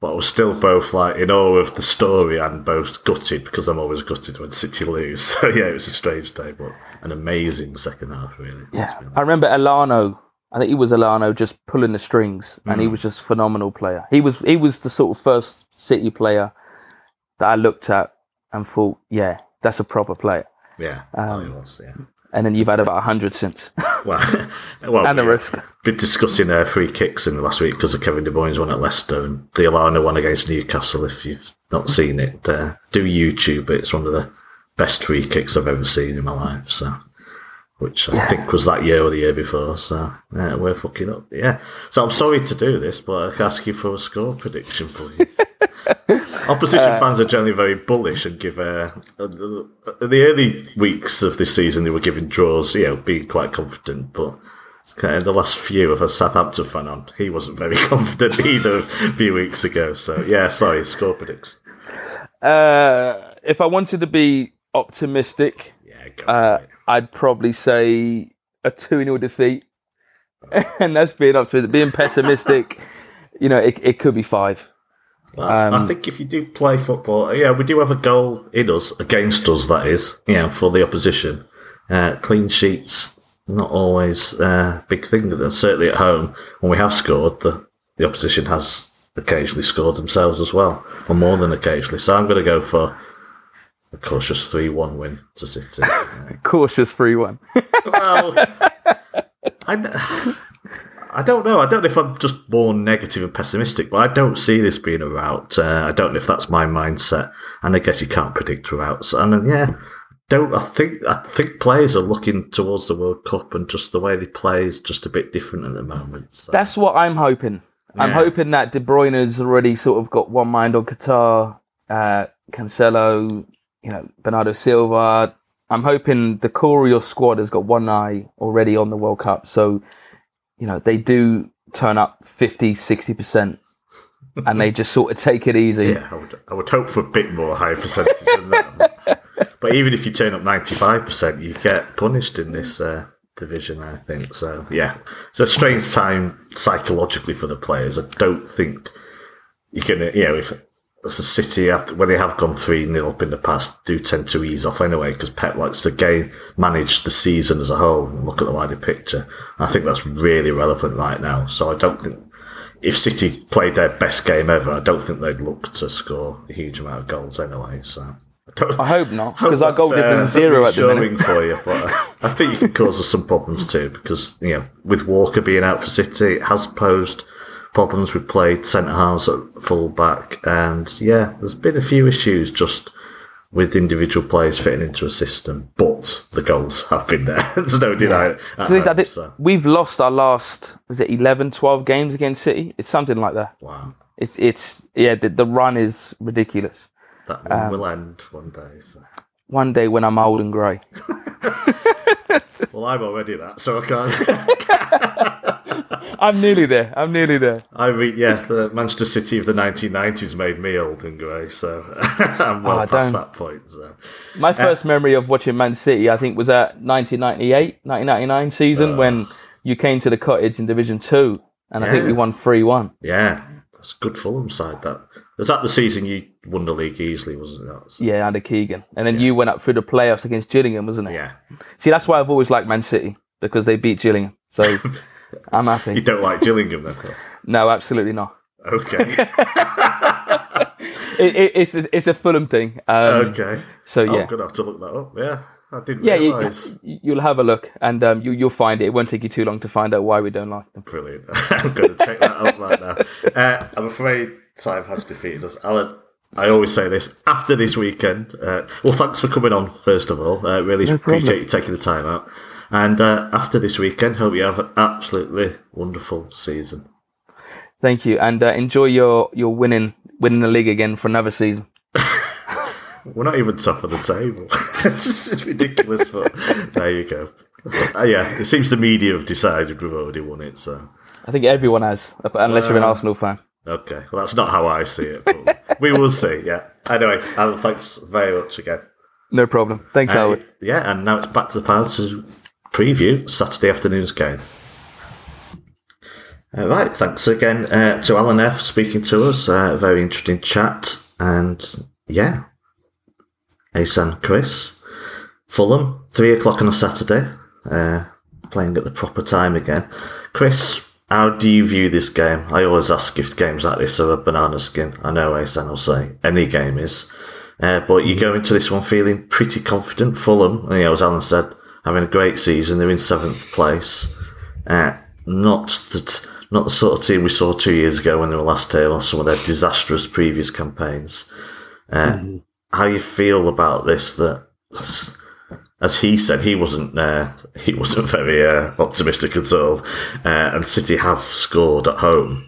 But I was still both like in awe of the story and both gutted, because I'm always gutted when City lose. So yeah, it was a strange day, but an amazing second half, really. Yeah, I remember Elano. I think he was Elano just pulling the strings, and mm. he was just a phenomenal player. He was he was the sort of first City player that I looked at and thought, yeah, that's a proper player. Yeah, um, he was. Yeah. And then you've had about one hundred since. well, well, and the rest. We've been discussing uh, free kicks in the last week because of Kevin De Bruyne's one at Leicester and the Alana one against Newcastle. If you've not seen it, uh, do YouTube it. It's one of the best free kicks I've ever seen in my life. So, which I yeah. think was that year or the year before. So, yeah, we're fucking up. Yeah. So I'm sorry to do this, but I can ask you for a score prediction, please. Opposition uh, fans are generally very bullish and give uh, the early weeks of this season they were giving draws, you know, being quite confident, but kind of the last few of a Southampton fan on, he wasn't very confident either a few weeks ago. So yeah, sorry, score prediction. Uh, if I wanted to be optimistic, yeah, go for uh, it. I'd probably say a two nil defeat, oh. and that's being optimistic. Being pessimistic, you know, it, it could be five. Well, um, I think if you do play football, yeah, we do have a goal in us, against us, that is, you know, for the opposition. Uh, clean sheets, not always a big thing, and certainly at home, when we have scored, the, the opposition has occasionally scored themselves as well, or more than occasionally. So I'm going to go for a cautious three one win to City. Cautious three one. Well, I... I don't know. I don't know if I'm just more negative and pessimistic, but I don't see this being a rout. Uh, I don't know if that's my mindset, and I guess you can't predict routes. And uh, yeah, don't I think I think players are looking towards the World Cup, and just the way they play is just a bit different at the moment. So. That's what I'm hoping. Yeah. I'm hoping that De Bruyne's already sort of got one mind on Qatar, uh, Cancelo, you know, Bernardo Silva. I'm hoping the core of your squad has got one eye already on the World Cup. So, you know, they do turn up fifty, sixty percent and they just sort of take it easy. Yeah, I would, I would hope for a bit more higher percentage than that. But even if you turn up ninety-five percent, you get punished in this uh, division, I think. So, yeah, it's a strange time psychologically for the players. I don't think you can, you know, if... As a City, after, when they have gone three nil up in the past, do tend to ease off anyway, because Pep likes to game, manage the season as a whole and look at the wider picture. And I think that's really relevant right now. So I don't think, if City played their best game ever, I don't think they'd look to score a huge amount of goals anyway. So I, don't, I hope not, because our goal difference uh, is zero at the minute. For you, but I, I think you can cause us some problems too, because, you know, with Walker being out for City, it has posed problems. We played centre-halves at full-back, and yeah, there's been a few issues just with individual players fitting into a system, but the goals have been there. There's no denying it. So. We've lost our last, was it eleven, twelve games against City? It's something like that. Wow. It's, it's yeah, the, the run is ridiculous. That one um, will end one day. So. One day when I'm old and grey. Well, I'm already that, so I can't. I'm nearly there. I'm nearly there. I mean, yeah, the Manchester City of the nineteen nineties made me old and grey, so I'm well oh, past don't. that point. So. My first uh, memory of watching Man City, I think, was that nineteen ninety-eight, nineteen ninety-nine season uh, when you came to the Cottage in Division Two, and yeah. I think we won three one. Yeah, that's a good Fulham side. That was that the season you won the league easily, wasn't it? So. Yeah, under Keegan. And then yeah. you went up through the playoffs against Gillingham, wasn't it? Yeah. See, that's why I've always liked Man City, because they beat Gillingham. So I'm happy. You don't like Gillingham, then? No, absolutely not. Okay. it, it, it's, a, it's a Fulham thing. Um, okay. So, yeah. I'm going to have to look that up, yeah. I didn't yeah, realise. You, you'll have a look, and um, you, you'll find it. It won't take you too long to find out why we don't like them. Brilliant. I'm going to check that out right now. Uh, I'm afraid time has defeated us. Alan, I always say this after this weekend. Uh, well, thanks for coming on, first of all. Uh, really no appreciate you taking the time out. And uh, after this weekend, hope you have an absolutely wonderful season. Thank you, and uh, enjoy your your winning winning the league again for another season. We're not even top of the table. It's just ridiculous, but there you go. Uh, yeah, it seems the media have decided we've already won it. So I think everyone has, unless you're an Arsenal fan. Okay, well, that's not how I see it, but we will see, yeah. Anyway, Alan, thanks very much again. No problem. Thanks, uh, Howard. Yeah, and now it's back to the Palace to preview Saturday afternoon's game. Uh, right, thanks again uh, to Alan F. speaking to us. Uh, very interesting chat. And, yeah, Ahsan, Chris. Fulham, three o'clock on a Saturday, uh, playing at the proper time again. Chris, how do you view this game? I always ask if games like this are a banana skin. I know Ahsan will say any game is. Uh, but you go into this one feeling pretty confident. Fulham, you know, as Alan said, having a great season. They're in seventh place. Uh, not, the, not the sort of team we saw two years ago when they were last table on some of their disastrous previous campaigns. Uh, mm-hmm. How you feel about this? That, as he said, he wasn't uh, he wasn't very uh, optimistic at all. Uh, and City have scored at home.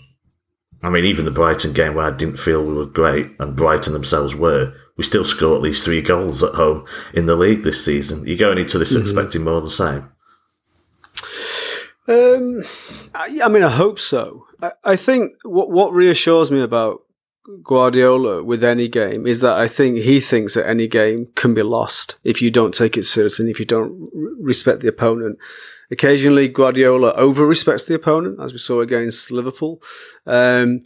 I mean, even the Brighton game where I didn't feel we were great, and Brighton themselves were, we still score at least three goals at home in the league this season. You're going into this mm-hmm. expecting more of the same? Um, I, I mean, I hope so. I, I think what what reassures me about Guardiola with any game is that I think he thinks that any game can be lost if you don't take it seriously and if you don't respect the opponent. Occasionally, Guardiola over-respects the opponent, as we saw against Liverpool. Um,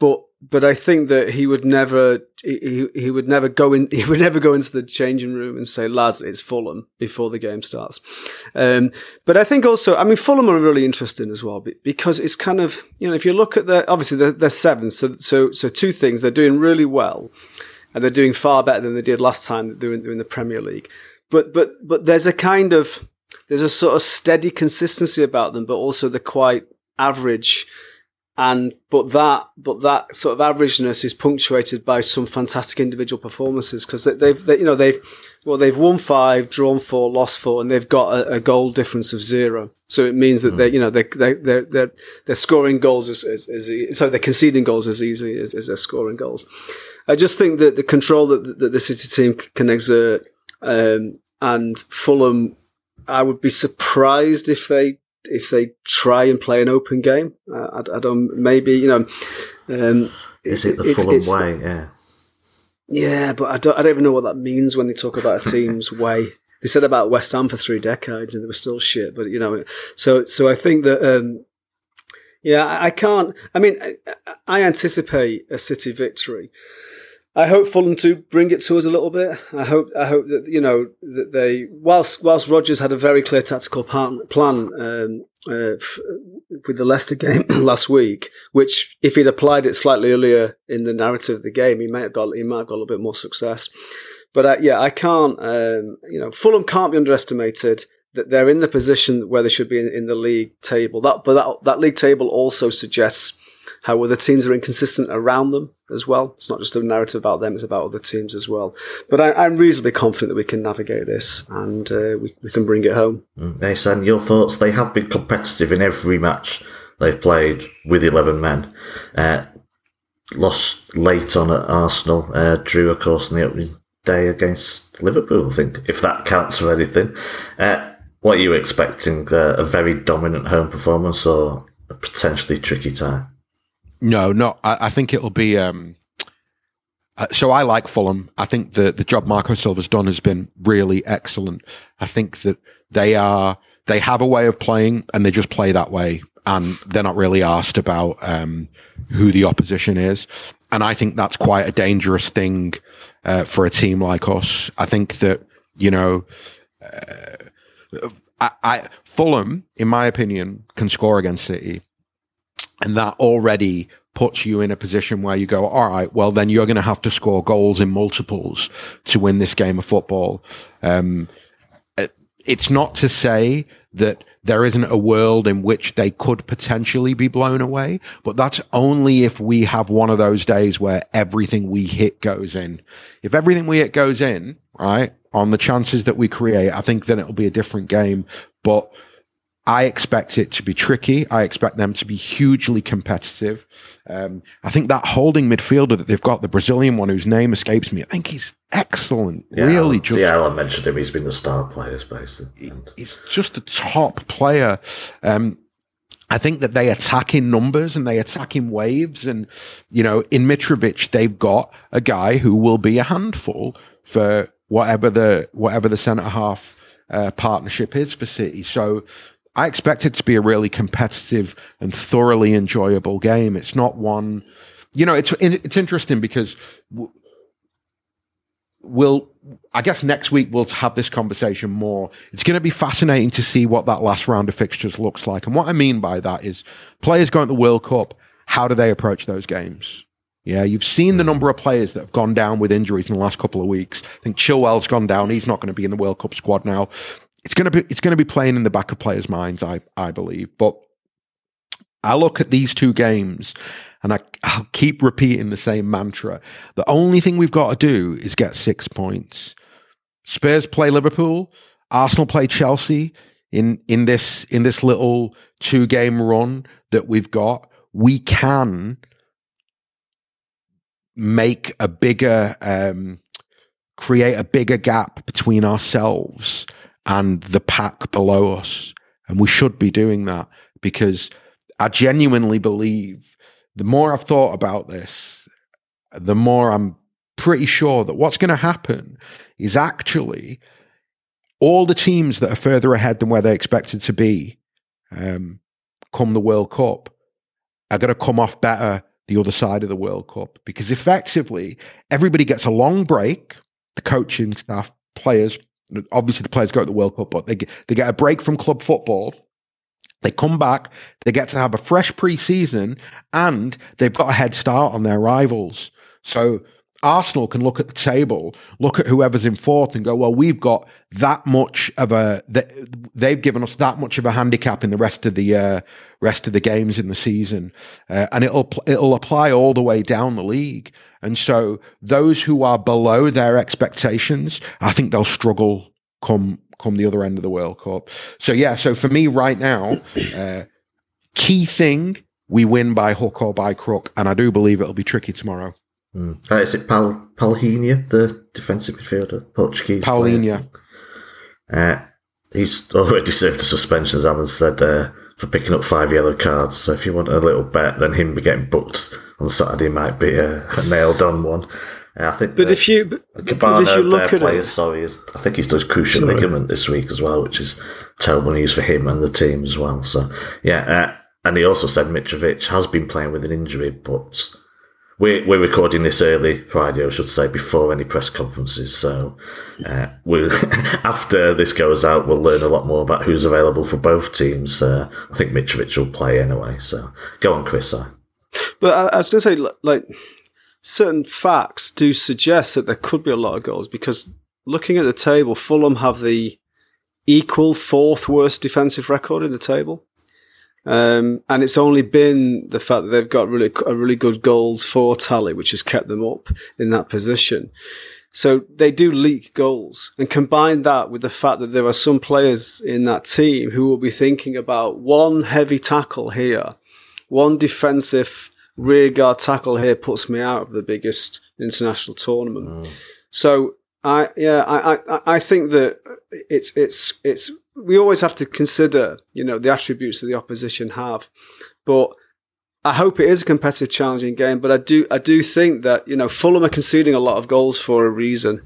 but but I think that he would never he he would never go in he would never go into the changing room and say, lads, it's Fulham before the game starts. Um, but I think also, I mean, Fulham are really interesting as well because it's kind of, you know, if you look at their, obviously they're, they're seventh, so so so two things, they're doing really well, and they're doing far better than they did last time that they were in the Premier League. But but but there's a kind of there's a sort of steady consistency about them, but also they're quite average. And but that but that sort of averageness is punctuated by some fantastic individual performances because they, they've they, you know they've Well, they've won five, drawn four, lost four, and they've got a, a goal difference of zero. So it means that mm. they, you know, they they they they're scoring goals as as, as so they're conceding goals as easily as, as they're scoring goals. I just think that the control that that the City team can exert, um, and Fulham, I would be surprised if they if they try and play an open game. Uh, I, I don't. Maybe you know. Um, Is it the it, Fulham way? The, yeah. Yeah, but I don't, I don't even know what that means when they talk about a team's way. They said about West Ham for three decades and they were still shit. But, you know, so so I think that, um, yeah, I can't. I mean, I, I anticipate a City victory. I hope Fulham to bring it to us a little bit. I hope I hope that, you know, that they, whilst whilst Rodgers had a very clear tactical plan, plan um, uh, f- with the Leicester game last week, which if he'd applied it slightly earlier in the narrative of the game, he might have got he might have got a little bit more success. But I, yeah, I can't. Um, you know, Fulham can't be underestimated. That they're in the position where they should be in, in the league table. That but that that league table also suggests how other teams are inconsistent around them as well. It's not just a narrative about them, it's about other teams as well. But I, I'm reasonably confident that we can navigate this and uh, we, we can bring it home. Ahsan, your thoughts? They have been competitive in every match they've played with eleven men. Uh, lost late on at Arsenal, uh, drew, of course, in the opening day against Liverpool, I think, if that counts for anything. Uh, what are you expecting? Uh, a very dominant home performance or a potentially tricky tie? No, no. I, I think it'll be. Um, uh, so I like Fulham. I think the the job Marco Silva's done has been really excellent. I think that they are they have a way of playing, and they just play that way, and they're not really asked about um, who the opposition is. And I think that's quite a dangerous thing uh, for a team like us. I think that you know, uh, I, I Fulham, in my opinion, can score against City. And that already puts you in a position where you go, all right, well, then you're going to have to score goals in multiples to win this game of football. Um, it's not to say that there isn't a world in which they could potentially be blown away, but that's only if we have one of those days where everything we hit goes in. If everything we hit goes in, right, on the chances that we create, I think then it'll be a different game. But I expect it to be tricky. I expect them to be hugely competitive. Um, I think that holding midfielder that they've got, the Brazilian one whose name escapes me, I think he's excellent. Yeah, really, I'll, just yeah, Alan mentioned him. He's been the star player, basically. He's just a top player. Um, I think that they attack in numbers and they attack in waves. And you know, in Mitrovic, they've got a guy who will be a handful for whatever the whatever the centre half uh, partnership is for City. So I expect it to be a really competitive and thoroughly enjoyable game. It's not one, you know, it's it's interesting because we'll, I guess next week we'll have this conversation more. It's going to be fascinating to see what that last round of fixtures looks like. And what I mean by that is players going to the World Cup, how do they approach those games? Yeah, you've seen the number of players that have gone down with injuries in the last couple of weeks. I think Chilwell's gone down. He's not going to be in the World Cup squad now. It's going to be it's going to be playing in the back of players' minds, I I believe. But I look at these two games, and I I'll keep repeating the same mantra: the only thing we've got to do is get six points. Spurs play Liverpool, Arsenal play Chelsea in in this in this little two game run that we've got. We can make a bigger um, create a bigger gap between ourselves and the pack below us. And we should be doing that because I genuinely believe the more I've thought about this, the more I'm pretty sure that what's going to happen is actually all the teams that are further ahead than where they expected to be um, come the World Cup are going to come off better the other side of the World Cup because effectively everybody gets a long break, the coaching staff, players. Obviously, the players go to the World Cup, but they get, they get a break from club football. They come back, they get to have a fresh pre-season, and they've got a head start on their rivals. So Arsenal can look at the table, look at whoever's in fourth and go, well, we've got that much of a, they've given us that much of a handicap in the rest of the uh, rest of the games in the season. Uh, and it'll, it'll apply all the way down the league. And so those who are below their expectations, I think they'll struggle come, come the other end of the World Cup. So yeah, so for me right now, uh, key thing, we win by hook or by crook. And I do believe it'll be tricky tomorrow. Mm. Uh, is it Pal- Palhinha, the defensive midfielder, Portuguese Palhinha. Uh, he's already served a suspension, as Alan said, uh, for picking up five yellow cards. So if you want a little bet, then him getting booked on Saturday might be a, a nailed-on one. Uh, I think. But the, if you, the Cabana, if you look their at player, it, sorry, is, I think he's done his cruciate sorry. ligament this week as well, which is terrible news for him and the team as well. So yeah, uh, and he also said Mitrovic has been playing with an injury, but. We're, we're recording this early Friday, I should say, before any press conferences. So uh, we'll, after this goes out, we'll learn a lot more about who's available for both teams. Uh, I think Mitrovic will play anyway. So go on, Chris. Sorry. But I, I was going to say, like, certain facts do suggest that there could be a lot of goals because looking at the table, Fulham have the equal fourth worst defensive record in the table. Um, and it's only been the fact that they've got really a really good goals for tally, which has kept them up in that position. So they do leak goals. And combine that with the fact that there are some players in that team who will be thinking about one heavy tackle here, one defensive rearguard tackle here puts me out of the biggest international tournament. Mm. So I yeah, I, I, I think that it's it's it's we always have to consider, you know, the attributes that the opposition have. But I hope it is a competitive, challenging game. But I do, I do think that, you know, Fulham are conceding a lot of goals for a reason,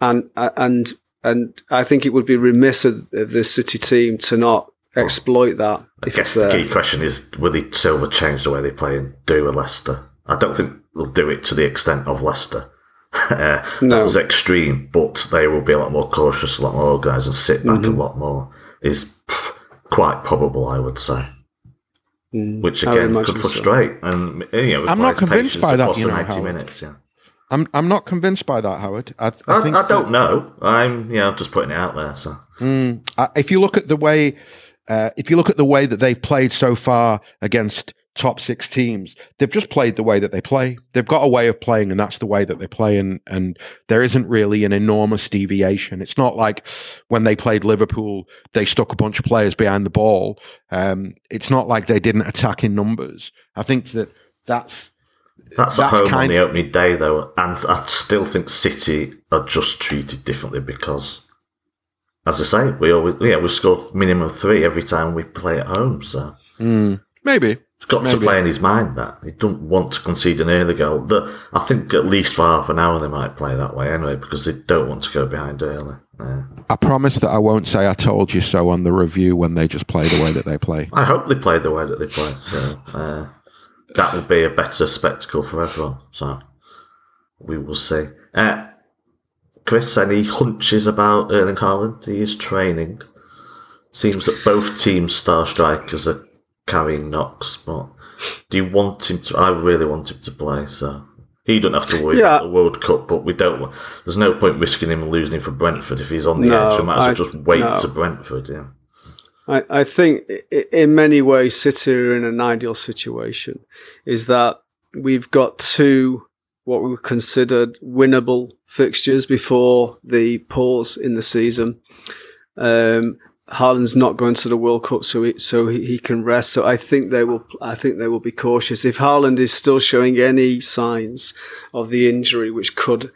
and and and I think it would be remiss of, of the City team to not exploit that. I guess the key question is, will they Silva change the way they play and do a Leicester? I don't think they'll do it to the extent of Leicester. Uh, no. That was extreme, but they will be a lot more cautious, a lot more organised, and sit back mm-hmm. a lot more is quite probable, I would say. Mm, Which again could frustrate. So. And you know, I'm not convinced by that. You know, ninety minutes, yeah. I'm I'm not convinced by that, Howard. I, th- I, I, think I don't that, know. I'm yeah, I'm just putting it out there. So mm, I, if you look at the way, uh, if you look at the way that they've played so far against. Top six teams, they've just played the way that they play. They've got a way of playing, and that's the way that they play. And and there isn't really an enormous deviation. It's not like when they played Liverpool, they stuck a bunch of players behind the ball. Um, it's not like they didn't attack in numbers. I think that that's that's, that's at home on the opening day, though, and I still think City are just treated differently because, as I say, we always yeah we scored minimum three every time we play at home. So mm, maybe. He's got Maybe. to play in his mind that. He doesn't want to concede an early goal. The, I think at least for half an hour they might play that way anyway because they don't want to go behind early. Yeah. I promise that I won't say I told you so on the review when they just play the way that they play. I hope they play the way that they play. So, uh, that would be a better spectacle for everyone. So we will see. Uh, Chris, any hunches about Erling Haaland? He is training. Seems that both teams' star strikers are carrying Knox, but do you want him to? I really want him to play, so he don't have to worry yeah. about the World Cup. But we don't. want There's no point risking him and losing him for Brentford if he's on the no, edge. We might as well I, just wait no. to Brentford. Yeah, I, I think in many ways City are in an ideal situation. Is that we've got two what we considered winnable fixtures before the pause in the season. Um, Haaland's not going to the World Cup, so he, so he, he can rest. So I think they will. I think they will be cautious. If Haaland is still showing any signs of the injury, which could,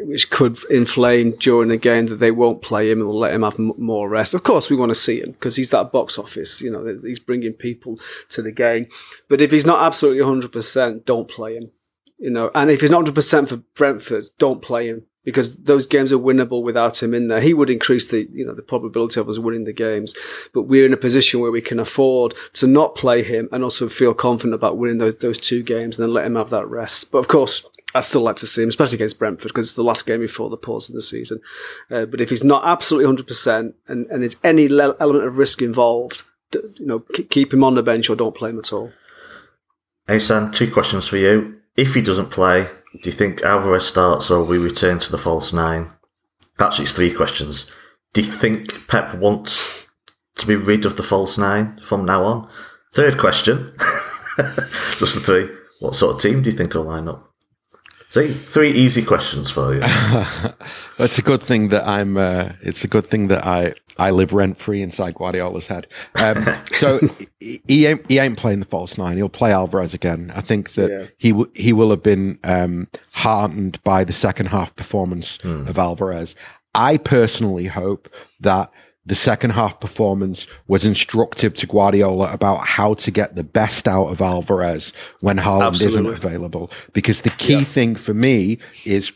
which could inflame during the game, that they won't play him and will let him have m- more rest. Of course, we want to see him because he's that box office. You know, he's bringing people to the game. But if he's not absolutely one hundred percent, don't play him. You know, and if he's not one hundred percent for Brentford, don't play him. Because those games are winnable without him in there. He would increase the, you know, the probability of us winning the games. But we're in a position where we can afford to not play him and also feel confident about winning those those two games and then let him have that rest. But of course, I still like to see him, especially against Brentford, because it's the last game before the pause of the season. Uh, but if he's not absolutely one hundred percent and, and there's any le- element of risk involved, you know, c- keep him on the bench or don't play him at all. Hey Sam, two questions for you. If he doesn't play, Do you think Alvarez starts or we return to the false nine? Actually, it's three questions. Do you think Pep wants to be rid of the false nine from now on? Third question, just the three. What sort of team do you think will line up? See, three easy questions for you. That's a good thing that I'm. Uh, it's a good thing that I, I live rent free inside Guardiola's head. Um, so he ain't he ain't playing the false nine. He'll play Alvarez again. I think that yeah. he w- he will have been um, heartened by the second half performance mm. of Alvarez. I personally hope that the second half performance was instructive to Guardiola about how to get the best out of Alvarez when Haaland Absolutely. isn't available. Because the key yeah. thing for me is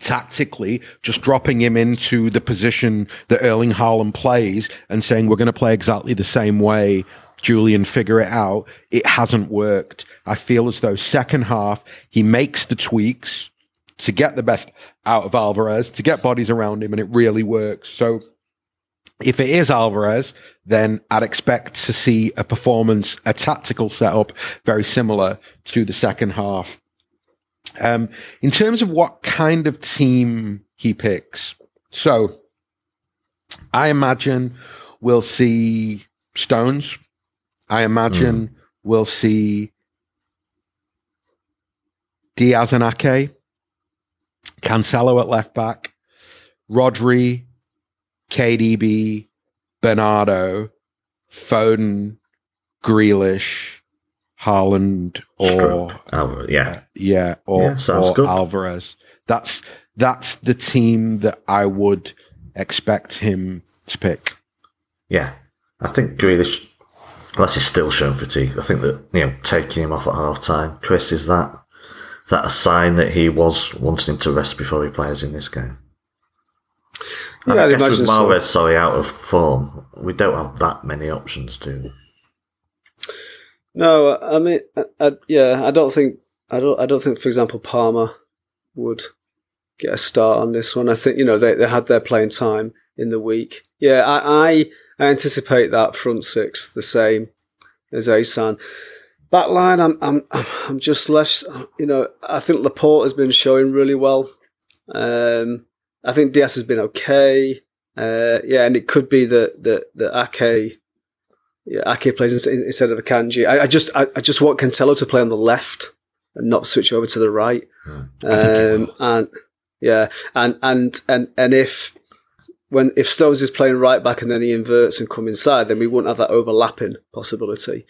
tactically just dropping him into the position that Erling Haaland plays and saying, we're going to play exactly the same way, Julian, figure it out. It hasn't worked. I feel as though second half, he makes the tweaks to get the best out of Alvarez, to get bodies around him, and it really works. So if it is Alvarez, then I'd expect to see a performance, a tactical setup very similar to the second half. Um, in terms of what kind of team he picks, so I imagine we'll see Stones. I imagine mm. we'll see Diaz and Ake, Cancelo at left back, Rodri, K D B, Bernardo, Foden, Grealish, Haaland, or Alvarez, yeah, uh, yeah, or, yeah, sounds or good. Alvarez. That's that's the team that I would expect him to pick. Yeah, I think Grealish, unless he's still shown fatigue, I think that you know taking him off at half time, Chris, is that that a sign that he was wanting him to rest before he plays in this game? And yeah, I guess with Mahrez, so. sorry, out of form, we don't have that many options, do we? No, I mean, I, I, yeah, I don't think, I don't, I don't think, for example, Palmer would get a start on this one. I think you know they, they had their playing time in the week. Yeah, I, I, I anticipate that front six the same as Ahsan. Back line, I'm, I'm, I'm just less. You know, I think Laporte has been showing really well. Um, I think Diaz has been okay. Uh, yeah, and it could be that that that Ake, yeah, Ake plays in, instead of Akanji. I, I just I, I just want Cancelo to play on the left and not switch over to the right. Mm, um, and yeah, and and and and if when if Stones is playing right back and then he inverts and come inside, then we wouldn't have that overlapping possibility.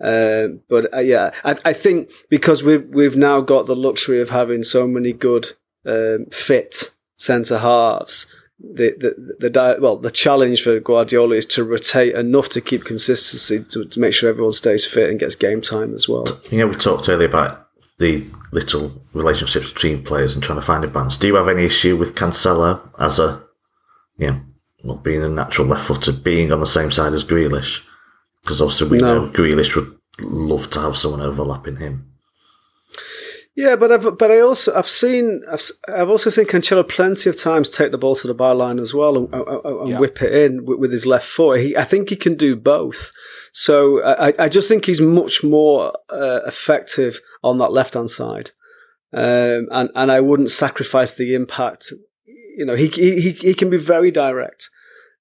Um, but uh, yeah, I, I think because we've we've now got the luxury of having so many good um, fit centre halves, the the the di- well, the challenge for Guardiola is to rotate enough to keep consistency to, to make sure everyone stays fit and gets game time as well. You know, we talked earlier about the little relationships between players and trying to find a balance. Do you have any issue with Cancelo as a, you know, not being a natural left footer, being on the same side as Grealish? Because obviously we no. know Grealish would love to have someone overlapping him. Yeah, but I've but I also I've seen I've I've also seen Cancelo plenty of times take the ball to the byline as well and, and yeah. whip it in with, with his left foot. He, I think he can do both. So I, I just think he's much more uh, effective on that left hand side, um, and and I wouldn't sacrifice the impact. You know, he he he can be very direct.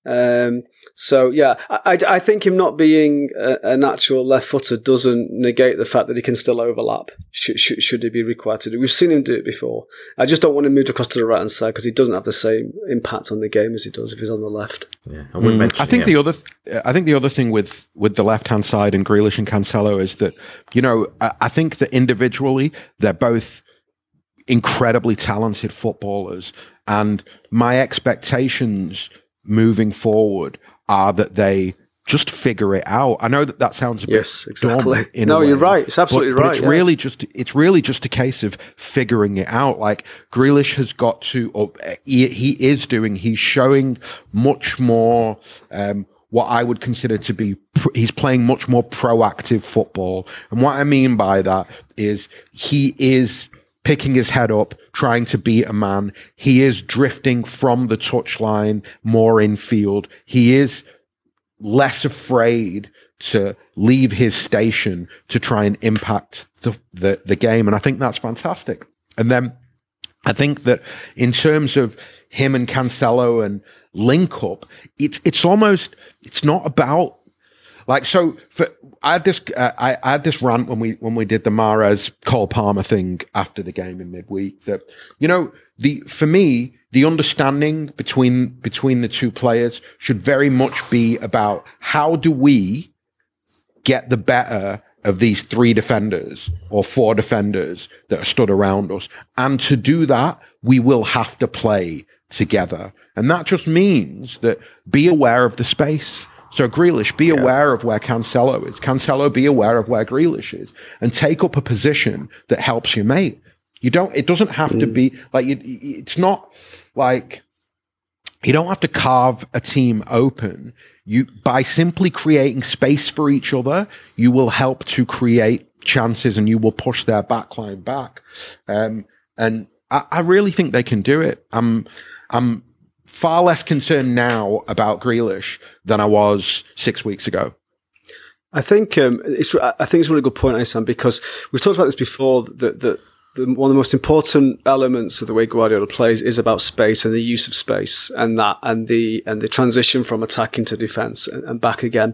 Um, so yeah, I, I think him not being a, a natural left footer doesn't negate the fact that he can still overlap. Should, should, should he be required to do? We've seen him do it before. I just don't want him moved across to the right hand side because he doesn't have the same impact on the game as he does if he's on the left. Yeah, and we mm. mentioned, I think yeah. the other, th- I think the other thing with with the left hand side and Grealish and Cancelo is that you know I, I think that individually they're both incredibly talented footballers, and my expectations moving forward are that they just figure it out. I know that that sounds a bit yes, exactly. dumb in no, a way, you're right. It's absolutely but, right. But it's yeah. really just it's really just a case of figuring it out. Like Grealish has got to, or he, he is doing. He's showing much more um, what I would consider to be. Pr- he's playing much more proactive football, and what I mean by that is he is picking his head up, trying to beat a man. He is drifting from the touchline more infield. He is less afraid to leave his station to try and impact the, the, the game. And I think that's fantastic. And then I think that in terms of him and Cancelo and link up, it's it's almost, it's not about like, so for, I had this uh, I, I had this rant when we when we did the Mahrez Cole Palmer thing after the game in midweek that, you know, the for me the understanding between between the two players should very much be about how do we get the better of these three defenders or four defenders that are stood around us, and to do that we will have to play together, and that just means that be aware of the space. So Grealish, be yeah. aware of where Cancelo is. Cancelo, be aware of where Grealish is, and take up a position that helps your mate. You don't. It doesn't have mm. to be like you, it's not like you don't have to carve a team open. You by simply creating space for each other, you will help to create chances, and you will push their backline back. Um, and I, I really think they can do it. I'm, I'm. far less concerned now about Grealish than I was six weeks ago. I think um, it's. I think it's a really good point, Ahsan, because we've talked about this before. That that one of the most important elements of the way Guardiola plays is about space and the use of space, and that and the and the transition from attacking to defence and, and back again.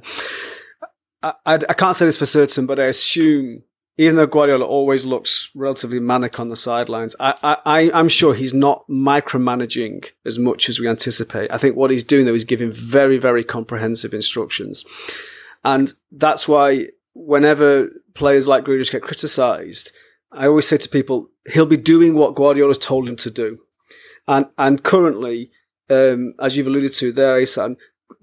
I, I, I can't say this for certain, but I assume. Even though Guardiola always looks relatively manic on the sidelines, I, I, I'm sure he's not micromanaging as much as we anticipate. I think what he's doing, though, is giving very, very comprehensive instructions. And that's why whenever players like Grealish get criticised, I always say to people, he'll be doing what Guardiola's told him to do. And and currently, um, as you've alluded to there, Ahsan,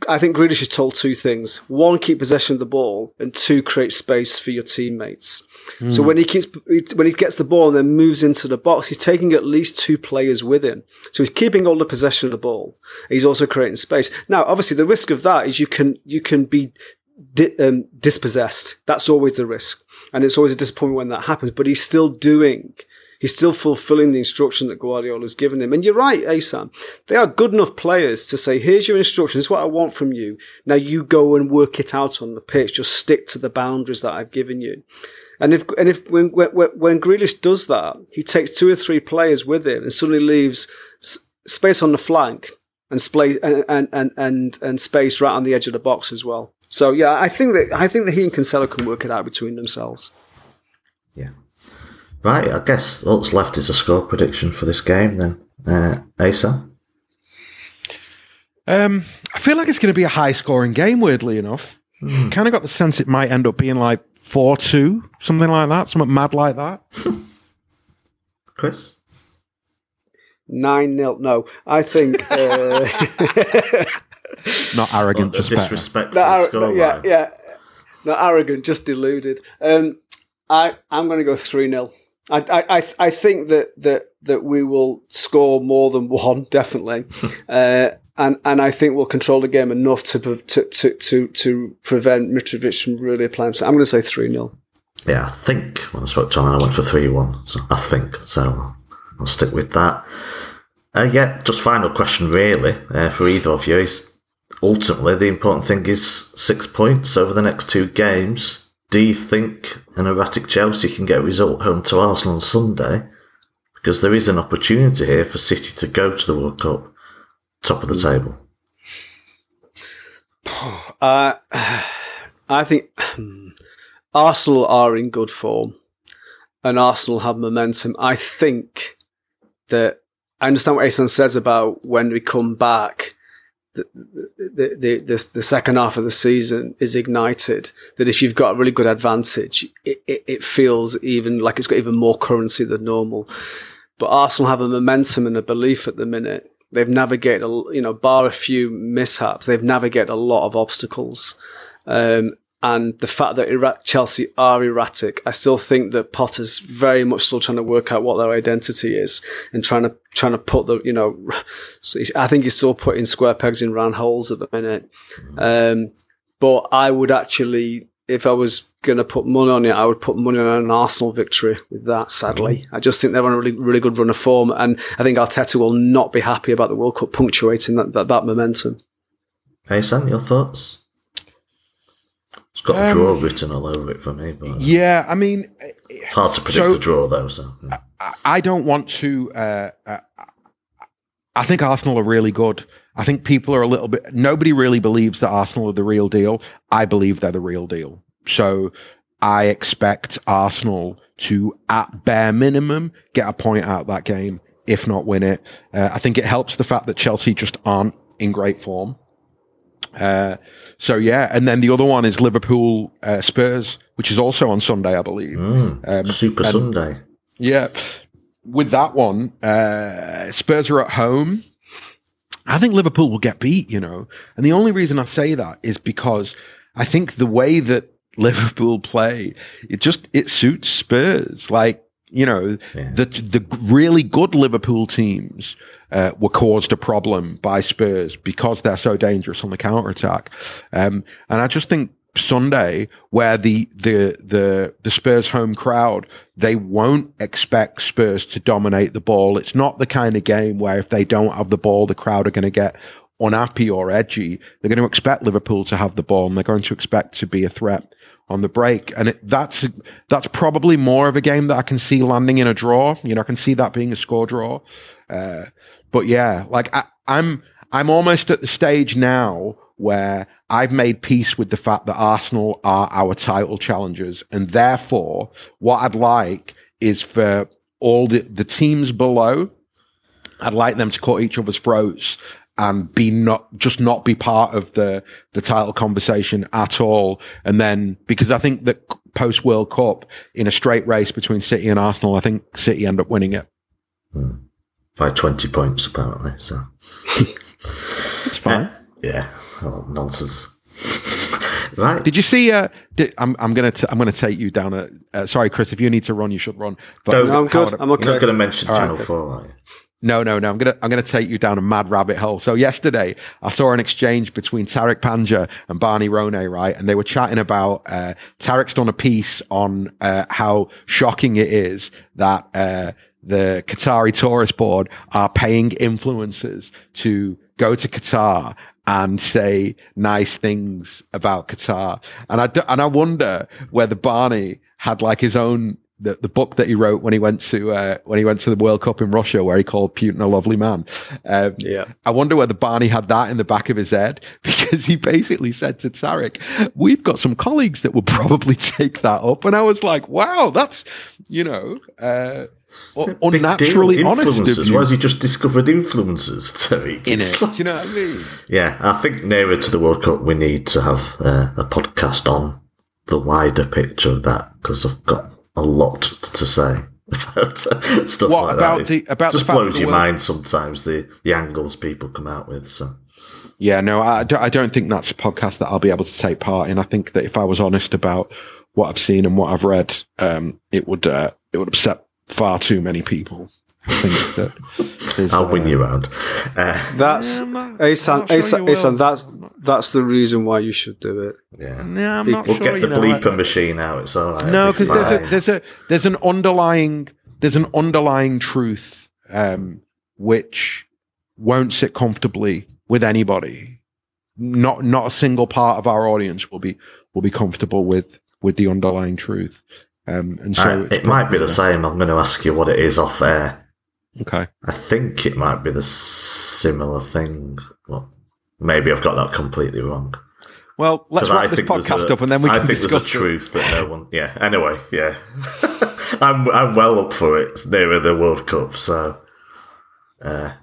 I think Grealish is told two things. One, keep possession of the ball, and two, create space for your teammates. Mm. So when he keeps, when he gets the ball and then moves into the box, he's taking at least two players with him. So he's keeping all the possession of the ball. He's also creating space. Now, obviously, the risk of that is you can you can be di- um, dispossessed. That's always the risk. And it's always a disappointment when that happens. But he's still doing... He's still fulfilling the instruction that Guardiola's given him. And you're right, Ahsan. They are good enough players to say, here's your instruction. This is what I want from you. Now you go and work it out on the pitch. Just stick to the boundaries that I've given you. And if, and if, when, when, when Grealish does that, he takes two or three players with him and suddenly leaves space on the flank and space, and, and, and, and space right on the edge of the box as well. So yeah, I think that, I think that he and Cancelo can work it out between themselves. Yeah. Right, I guess all that's left is a score prediction for this game then. Uh, Ahsan? Um, I feel like it's going to be a high-scoring game, weirdly enough. Mm. Kind of got the sense it might end up being like four two, something like that, something mad like that. Chris? nine nil, no. I think... Uh... Not arrogant, just disrespectful Not ar- Yeah, line. yeah. Not arrogant, just deluded. Um... I, I'm going to go three nil. I I I think that that that we will score more than one, definitely, uh, and and I think we'll control the game enough to to to to, to prevent Mitrovic from really applying. So I'm going to say three nil. Yeah, I think when I spoke to him, I went for three one. So I think so. I'll stick with that. Uh, yeah, just final question really uh, for either of you is ultimately the important thing is six points over the next two games. Do you think an erratic Chelsea can get a result home to Arsenal on Sunday? Because there is an opportunity here for City to go to the World Cup, top of the table. Uh, I think Arsenal are in good form and Arsenal have momentum. I think that I understand what Ahsan says about when we come back, The, the, the, the, the second half of the season is ignited, that if you've got a really good advantage, it, it, it feels even like it's got even more currency than normal. But Arsenal have a momentum and a belief at the minute. They've navigated, you know, bar a few mishaps, they've navigated a lot of obstacles. Um, and the fact that errat- Chelsea are erratic, I still think that Potter's very much still trying to work out what their identity is and trying to trying to put the, you know, I think he's still putting square pegs in round holes at the minute. Um, but I would actually, if I was going to put money on it, I would put money on an Arsenal victory with that, sadly. I just think they're on a really, really good run of form. And I think Arteta will not be happy about the World Cup punctuating that, that, that momentum. Hey, Sam, your thoughts? It's got a draw um, written all over it for me. But yeah, I mean... Hard to predict so, a draw, though. So. I don't want to. Uh, uh, I think Arsenal are really good. I think people are a little bit. Nobody really believes that Arsenal are the real deal. I believe they're the real deal. So I expect Arsenal to, at bare minimum, get a point out of that game, if not win it. Uh, I think it helps the fact that Chelsea just aren't in great form. Uh, so yeah, and then the other one is Liverpool uh, Spurs, which is also on Sunday, I believe. Mm, um, Super and, Sunday. Yeah, with that one, uh, Spurs are at home. I think Liverpool will get beat, you know. And the only reason I say that is because I think the way that Liverpool play, it just it suits Spurs. Like, you know, yeah. the the really good Liverpool teams uh, were caused a problem by Spurs because they're so dangerous on the counter-attack. Um, and I just think Sunday, where the, the the the Spurs home crowd, they won't expect Spurs to dominate the ball. It's not the kind of game where if they don't have the ball, the crowd are going to get unhappy or edgy. They're going to expect Liverpool to have the ball, and they're going to expect to be a threat on the break. And it, that's that's probably more of a game that I can see landing in a draw. You know, I can see that being a score draw. Uh, but yeah, like I, I'm I'm almost at the stage now where I've made peace with the fact that Arsenal are our title challengers. And therefore, what I'd like is for all the, the teams below, I'd like them to cut each other's throats and be not just not be part of the, the title conversation at all. And then, because I think that post-World Cup, in a straight race between City and Arsenal, I think City end up winning it. Mm. By twenty points, apparently. So it's fine. Uh, yeah. Oh, nonsense! Right? Did you see? Uh, did, I'm, I'm gonna t- I'm gonna take you down a. Uh, sorry, Chris. If you need to run, you should run. But no, no, I'm good. I'm okay. You're not gonna mention All Channel right. Four, are you? No, no, no. I'm gonna I'm gonna take you down a mad rabbit hole. So yesterday, I saw an exchange between Tariq Panja and Barney Ronay, right? And they were chatting about uh, Tariq's done a piece on uh, how shocking it is that uh, the Qatari Tourist Board are paying influencers to go to Qatar and say nice things about Qatar. And I, do, and I wonder whether Barney had like his own, the, the book that he wrote when he went to, uh, when he went to the World Cup in Russia, where he called Putin a lovely man. Um, yeah. I wonder whether Barney had that in the back of his head, because he basically said to Tariq, we've got some colleagues that will probably take that up. And I was like, wow, that's, you know, uh, u- unnaturally honest of you. Why has he just discovered influencers, Tariq? In it. Like, do you know what I mean? Yeah, I think nearer to the World Cup, we need to have uh, a podcast on the wider picture of that, because I've got a lot to say about stuff what, like about that. The, about it just the blows your mind sometimes, the, the angles people come out with, so... Yeah, no, I don't, I don't think that's a podcast that I'll be able to take part in. I think that if I was honest about what I've seen and what I've read, um, it would uh, it would upset far too many people. I think that I'll uh, win you round. Uh, that's yeah, Ahsan, Ahsan, Ahsan, that's that's the reason why you should do it. Yeah, no, I'm not we'll sure, get the know, bleeper like, machine out. It's all right. No, because be there's a, there's a there's an underlying there's an underlying truth um, which won't sit comfortably with anybody. Not not a single part of our audience will be will be comfortable with with the underlying truth. Um, and so I, it might be the same. I'm going to ask you what it is off air. Okay. I think it might be the similar thing. Well, maybe I've got that completely wrong. Well, let's wrap this podcast up and then we can discuss it. I think there's a truth that no one. Yeah. Anyway, yeah. I'm I'm well up for it. It's nearer the World Cup, so. Uh,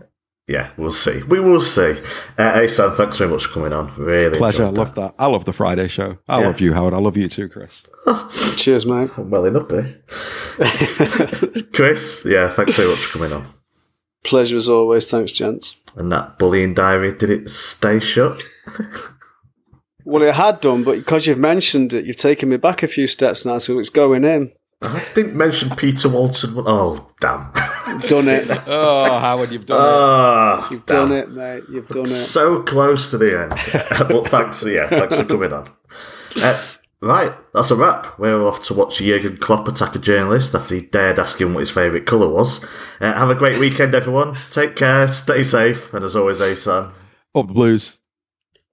Yeah, we'll see. We will see. Uh, Ahsan, thanks very much for coming on. Really pleasure. I love that. I love the Friday show. I yeah. love you, Howard. I love you too, Chris. Oh. Cheers, mate. I'm well enough, eh? Chris, yeah, thanks very much for coming on. Pleasure as always. Thanks, gents. And that bullying diary, did it stay shut? Well, it had done, but because you've mentioned it, you've taken me back a few steps now, so it's going in. I didn't mention Peter Walton. Oh, damn. Done it. Oh, Howard, you've done oh, it. You've damn. done it, mate. You've done it. So close to the end. But thanks, yeah, thanks for coming on. Uh, right, that's a wrap. We're off to watch Jurgen Klopp attack a journalist after he dared ask him what his favourite colour was. Uh, have a great weekend, everyone. Take care, stay safe, and as always, Ahsan. Up the Blues.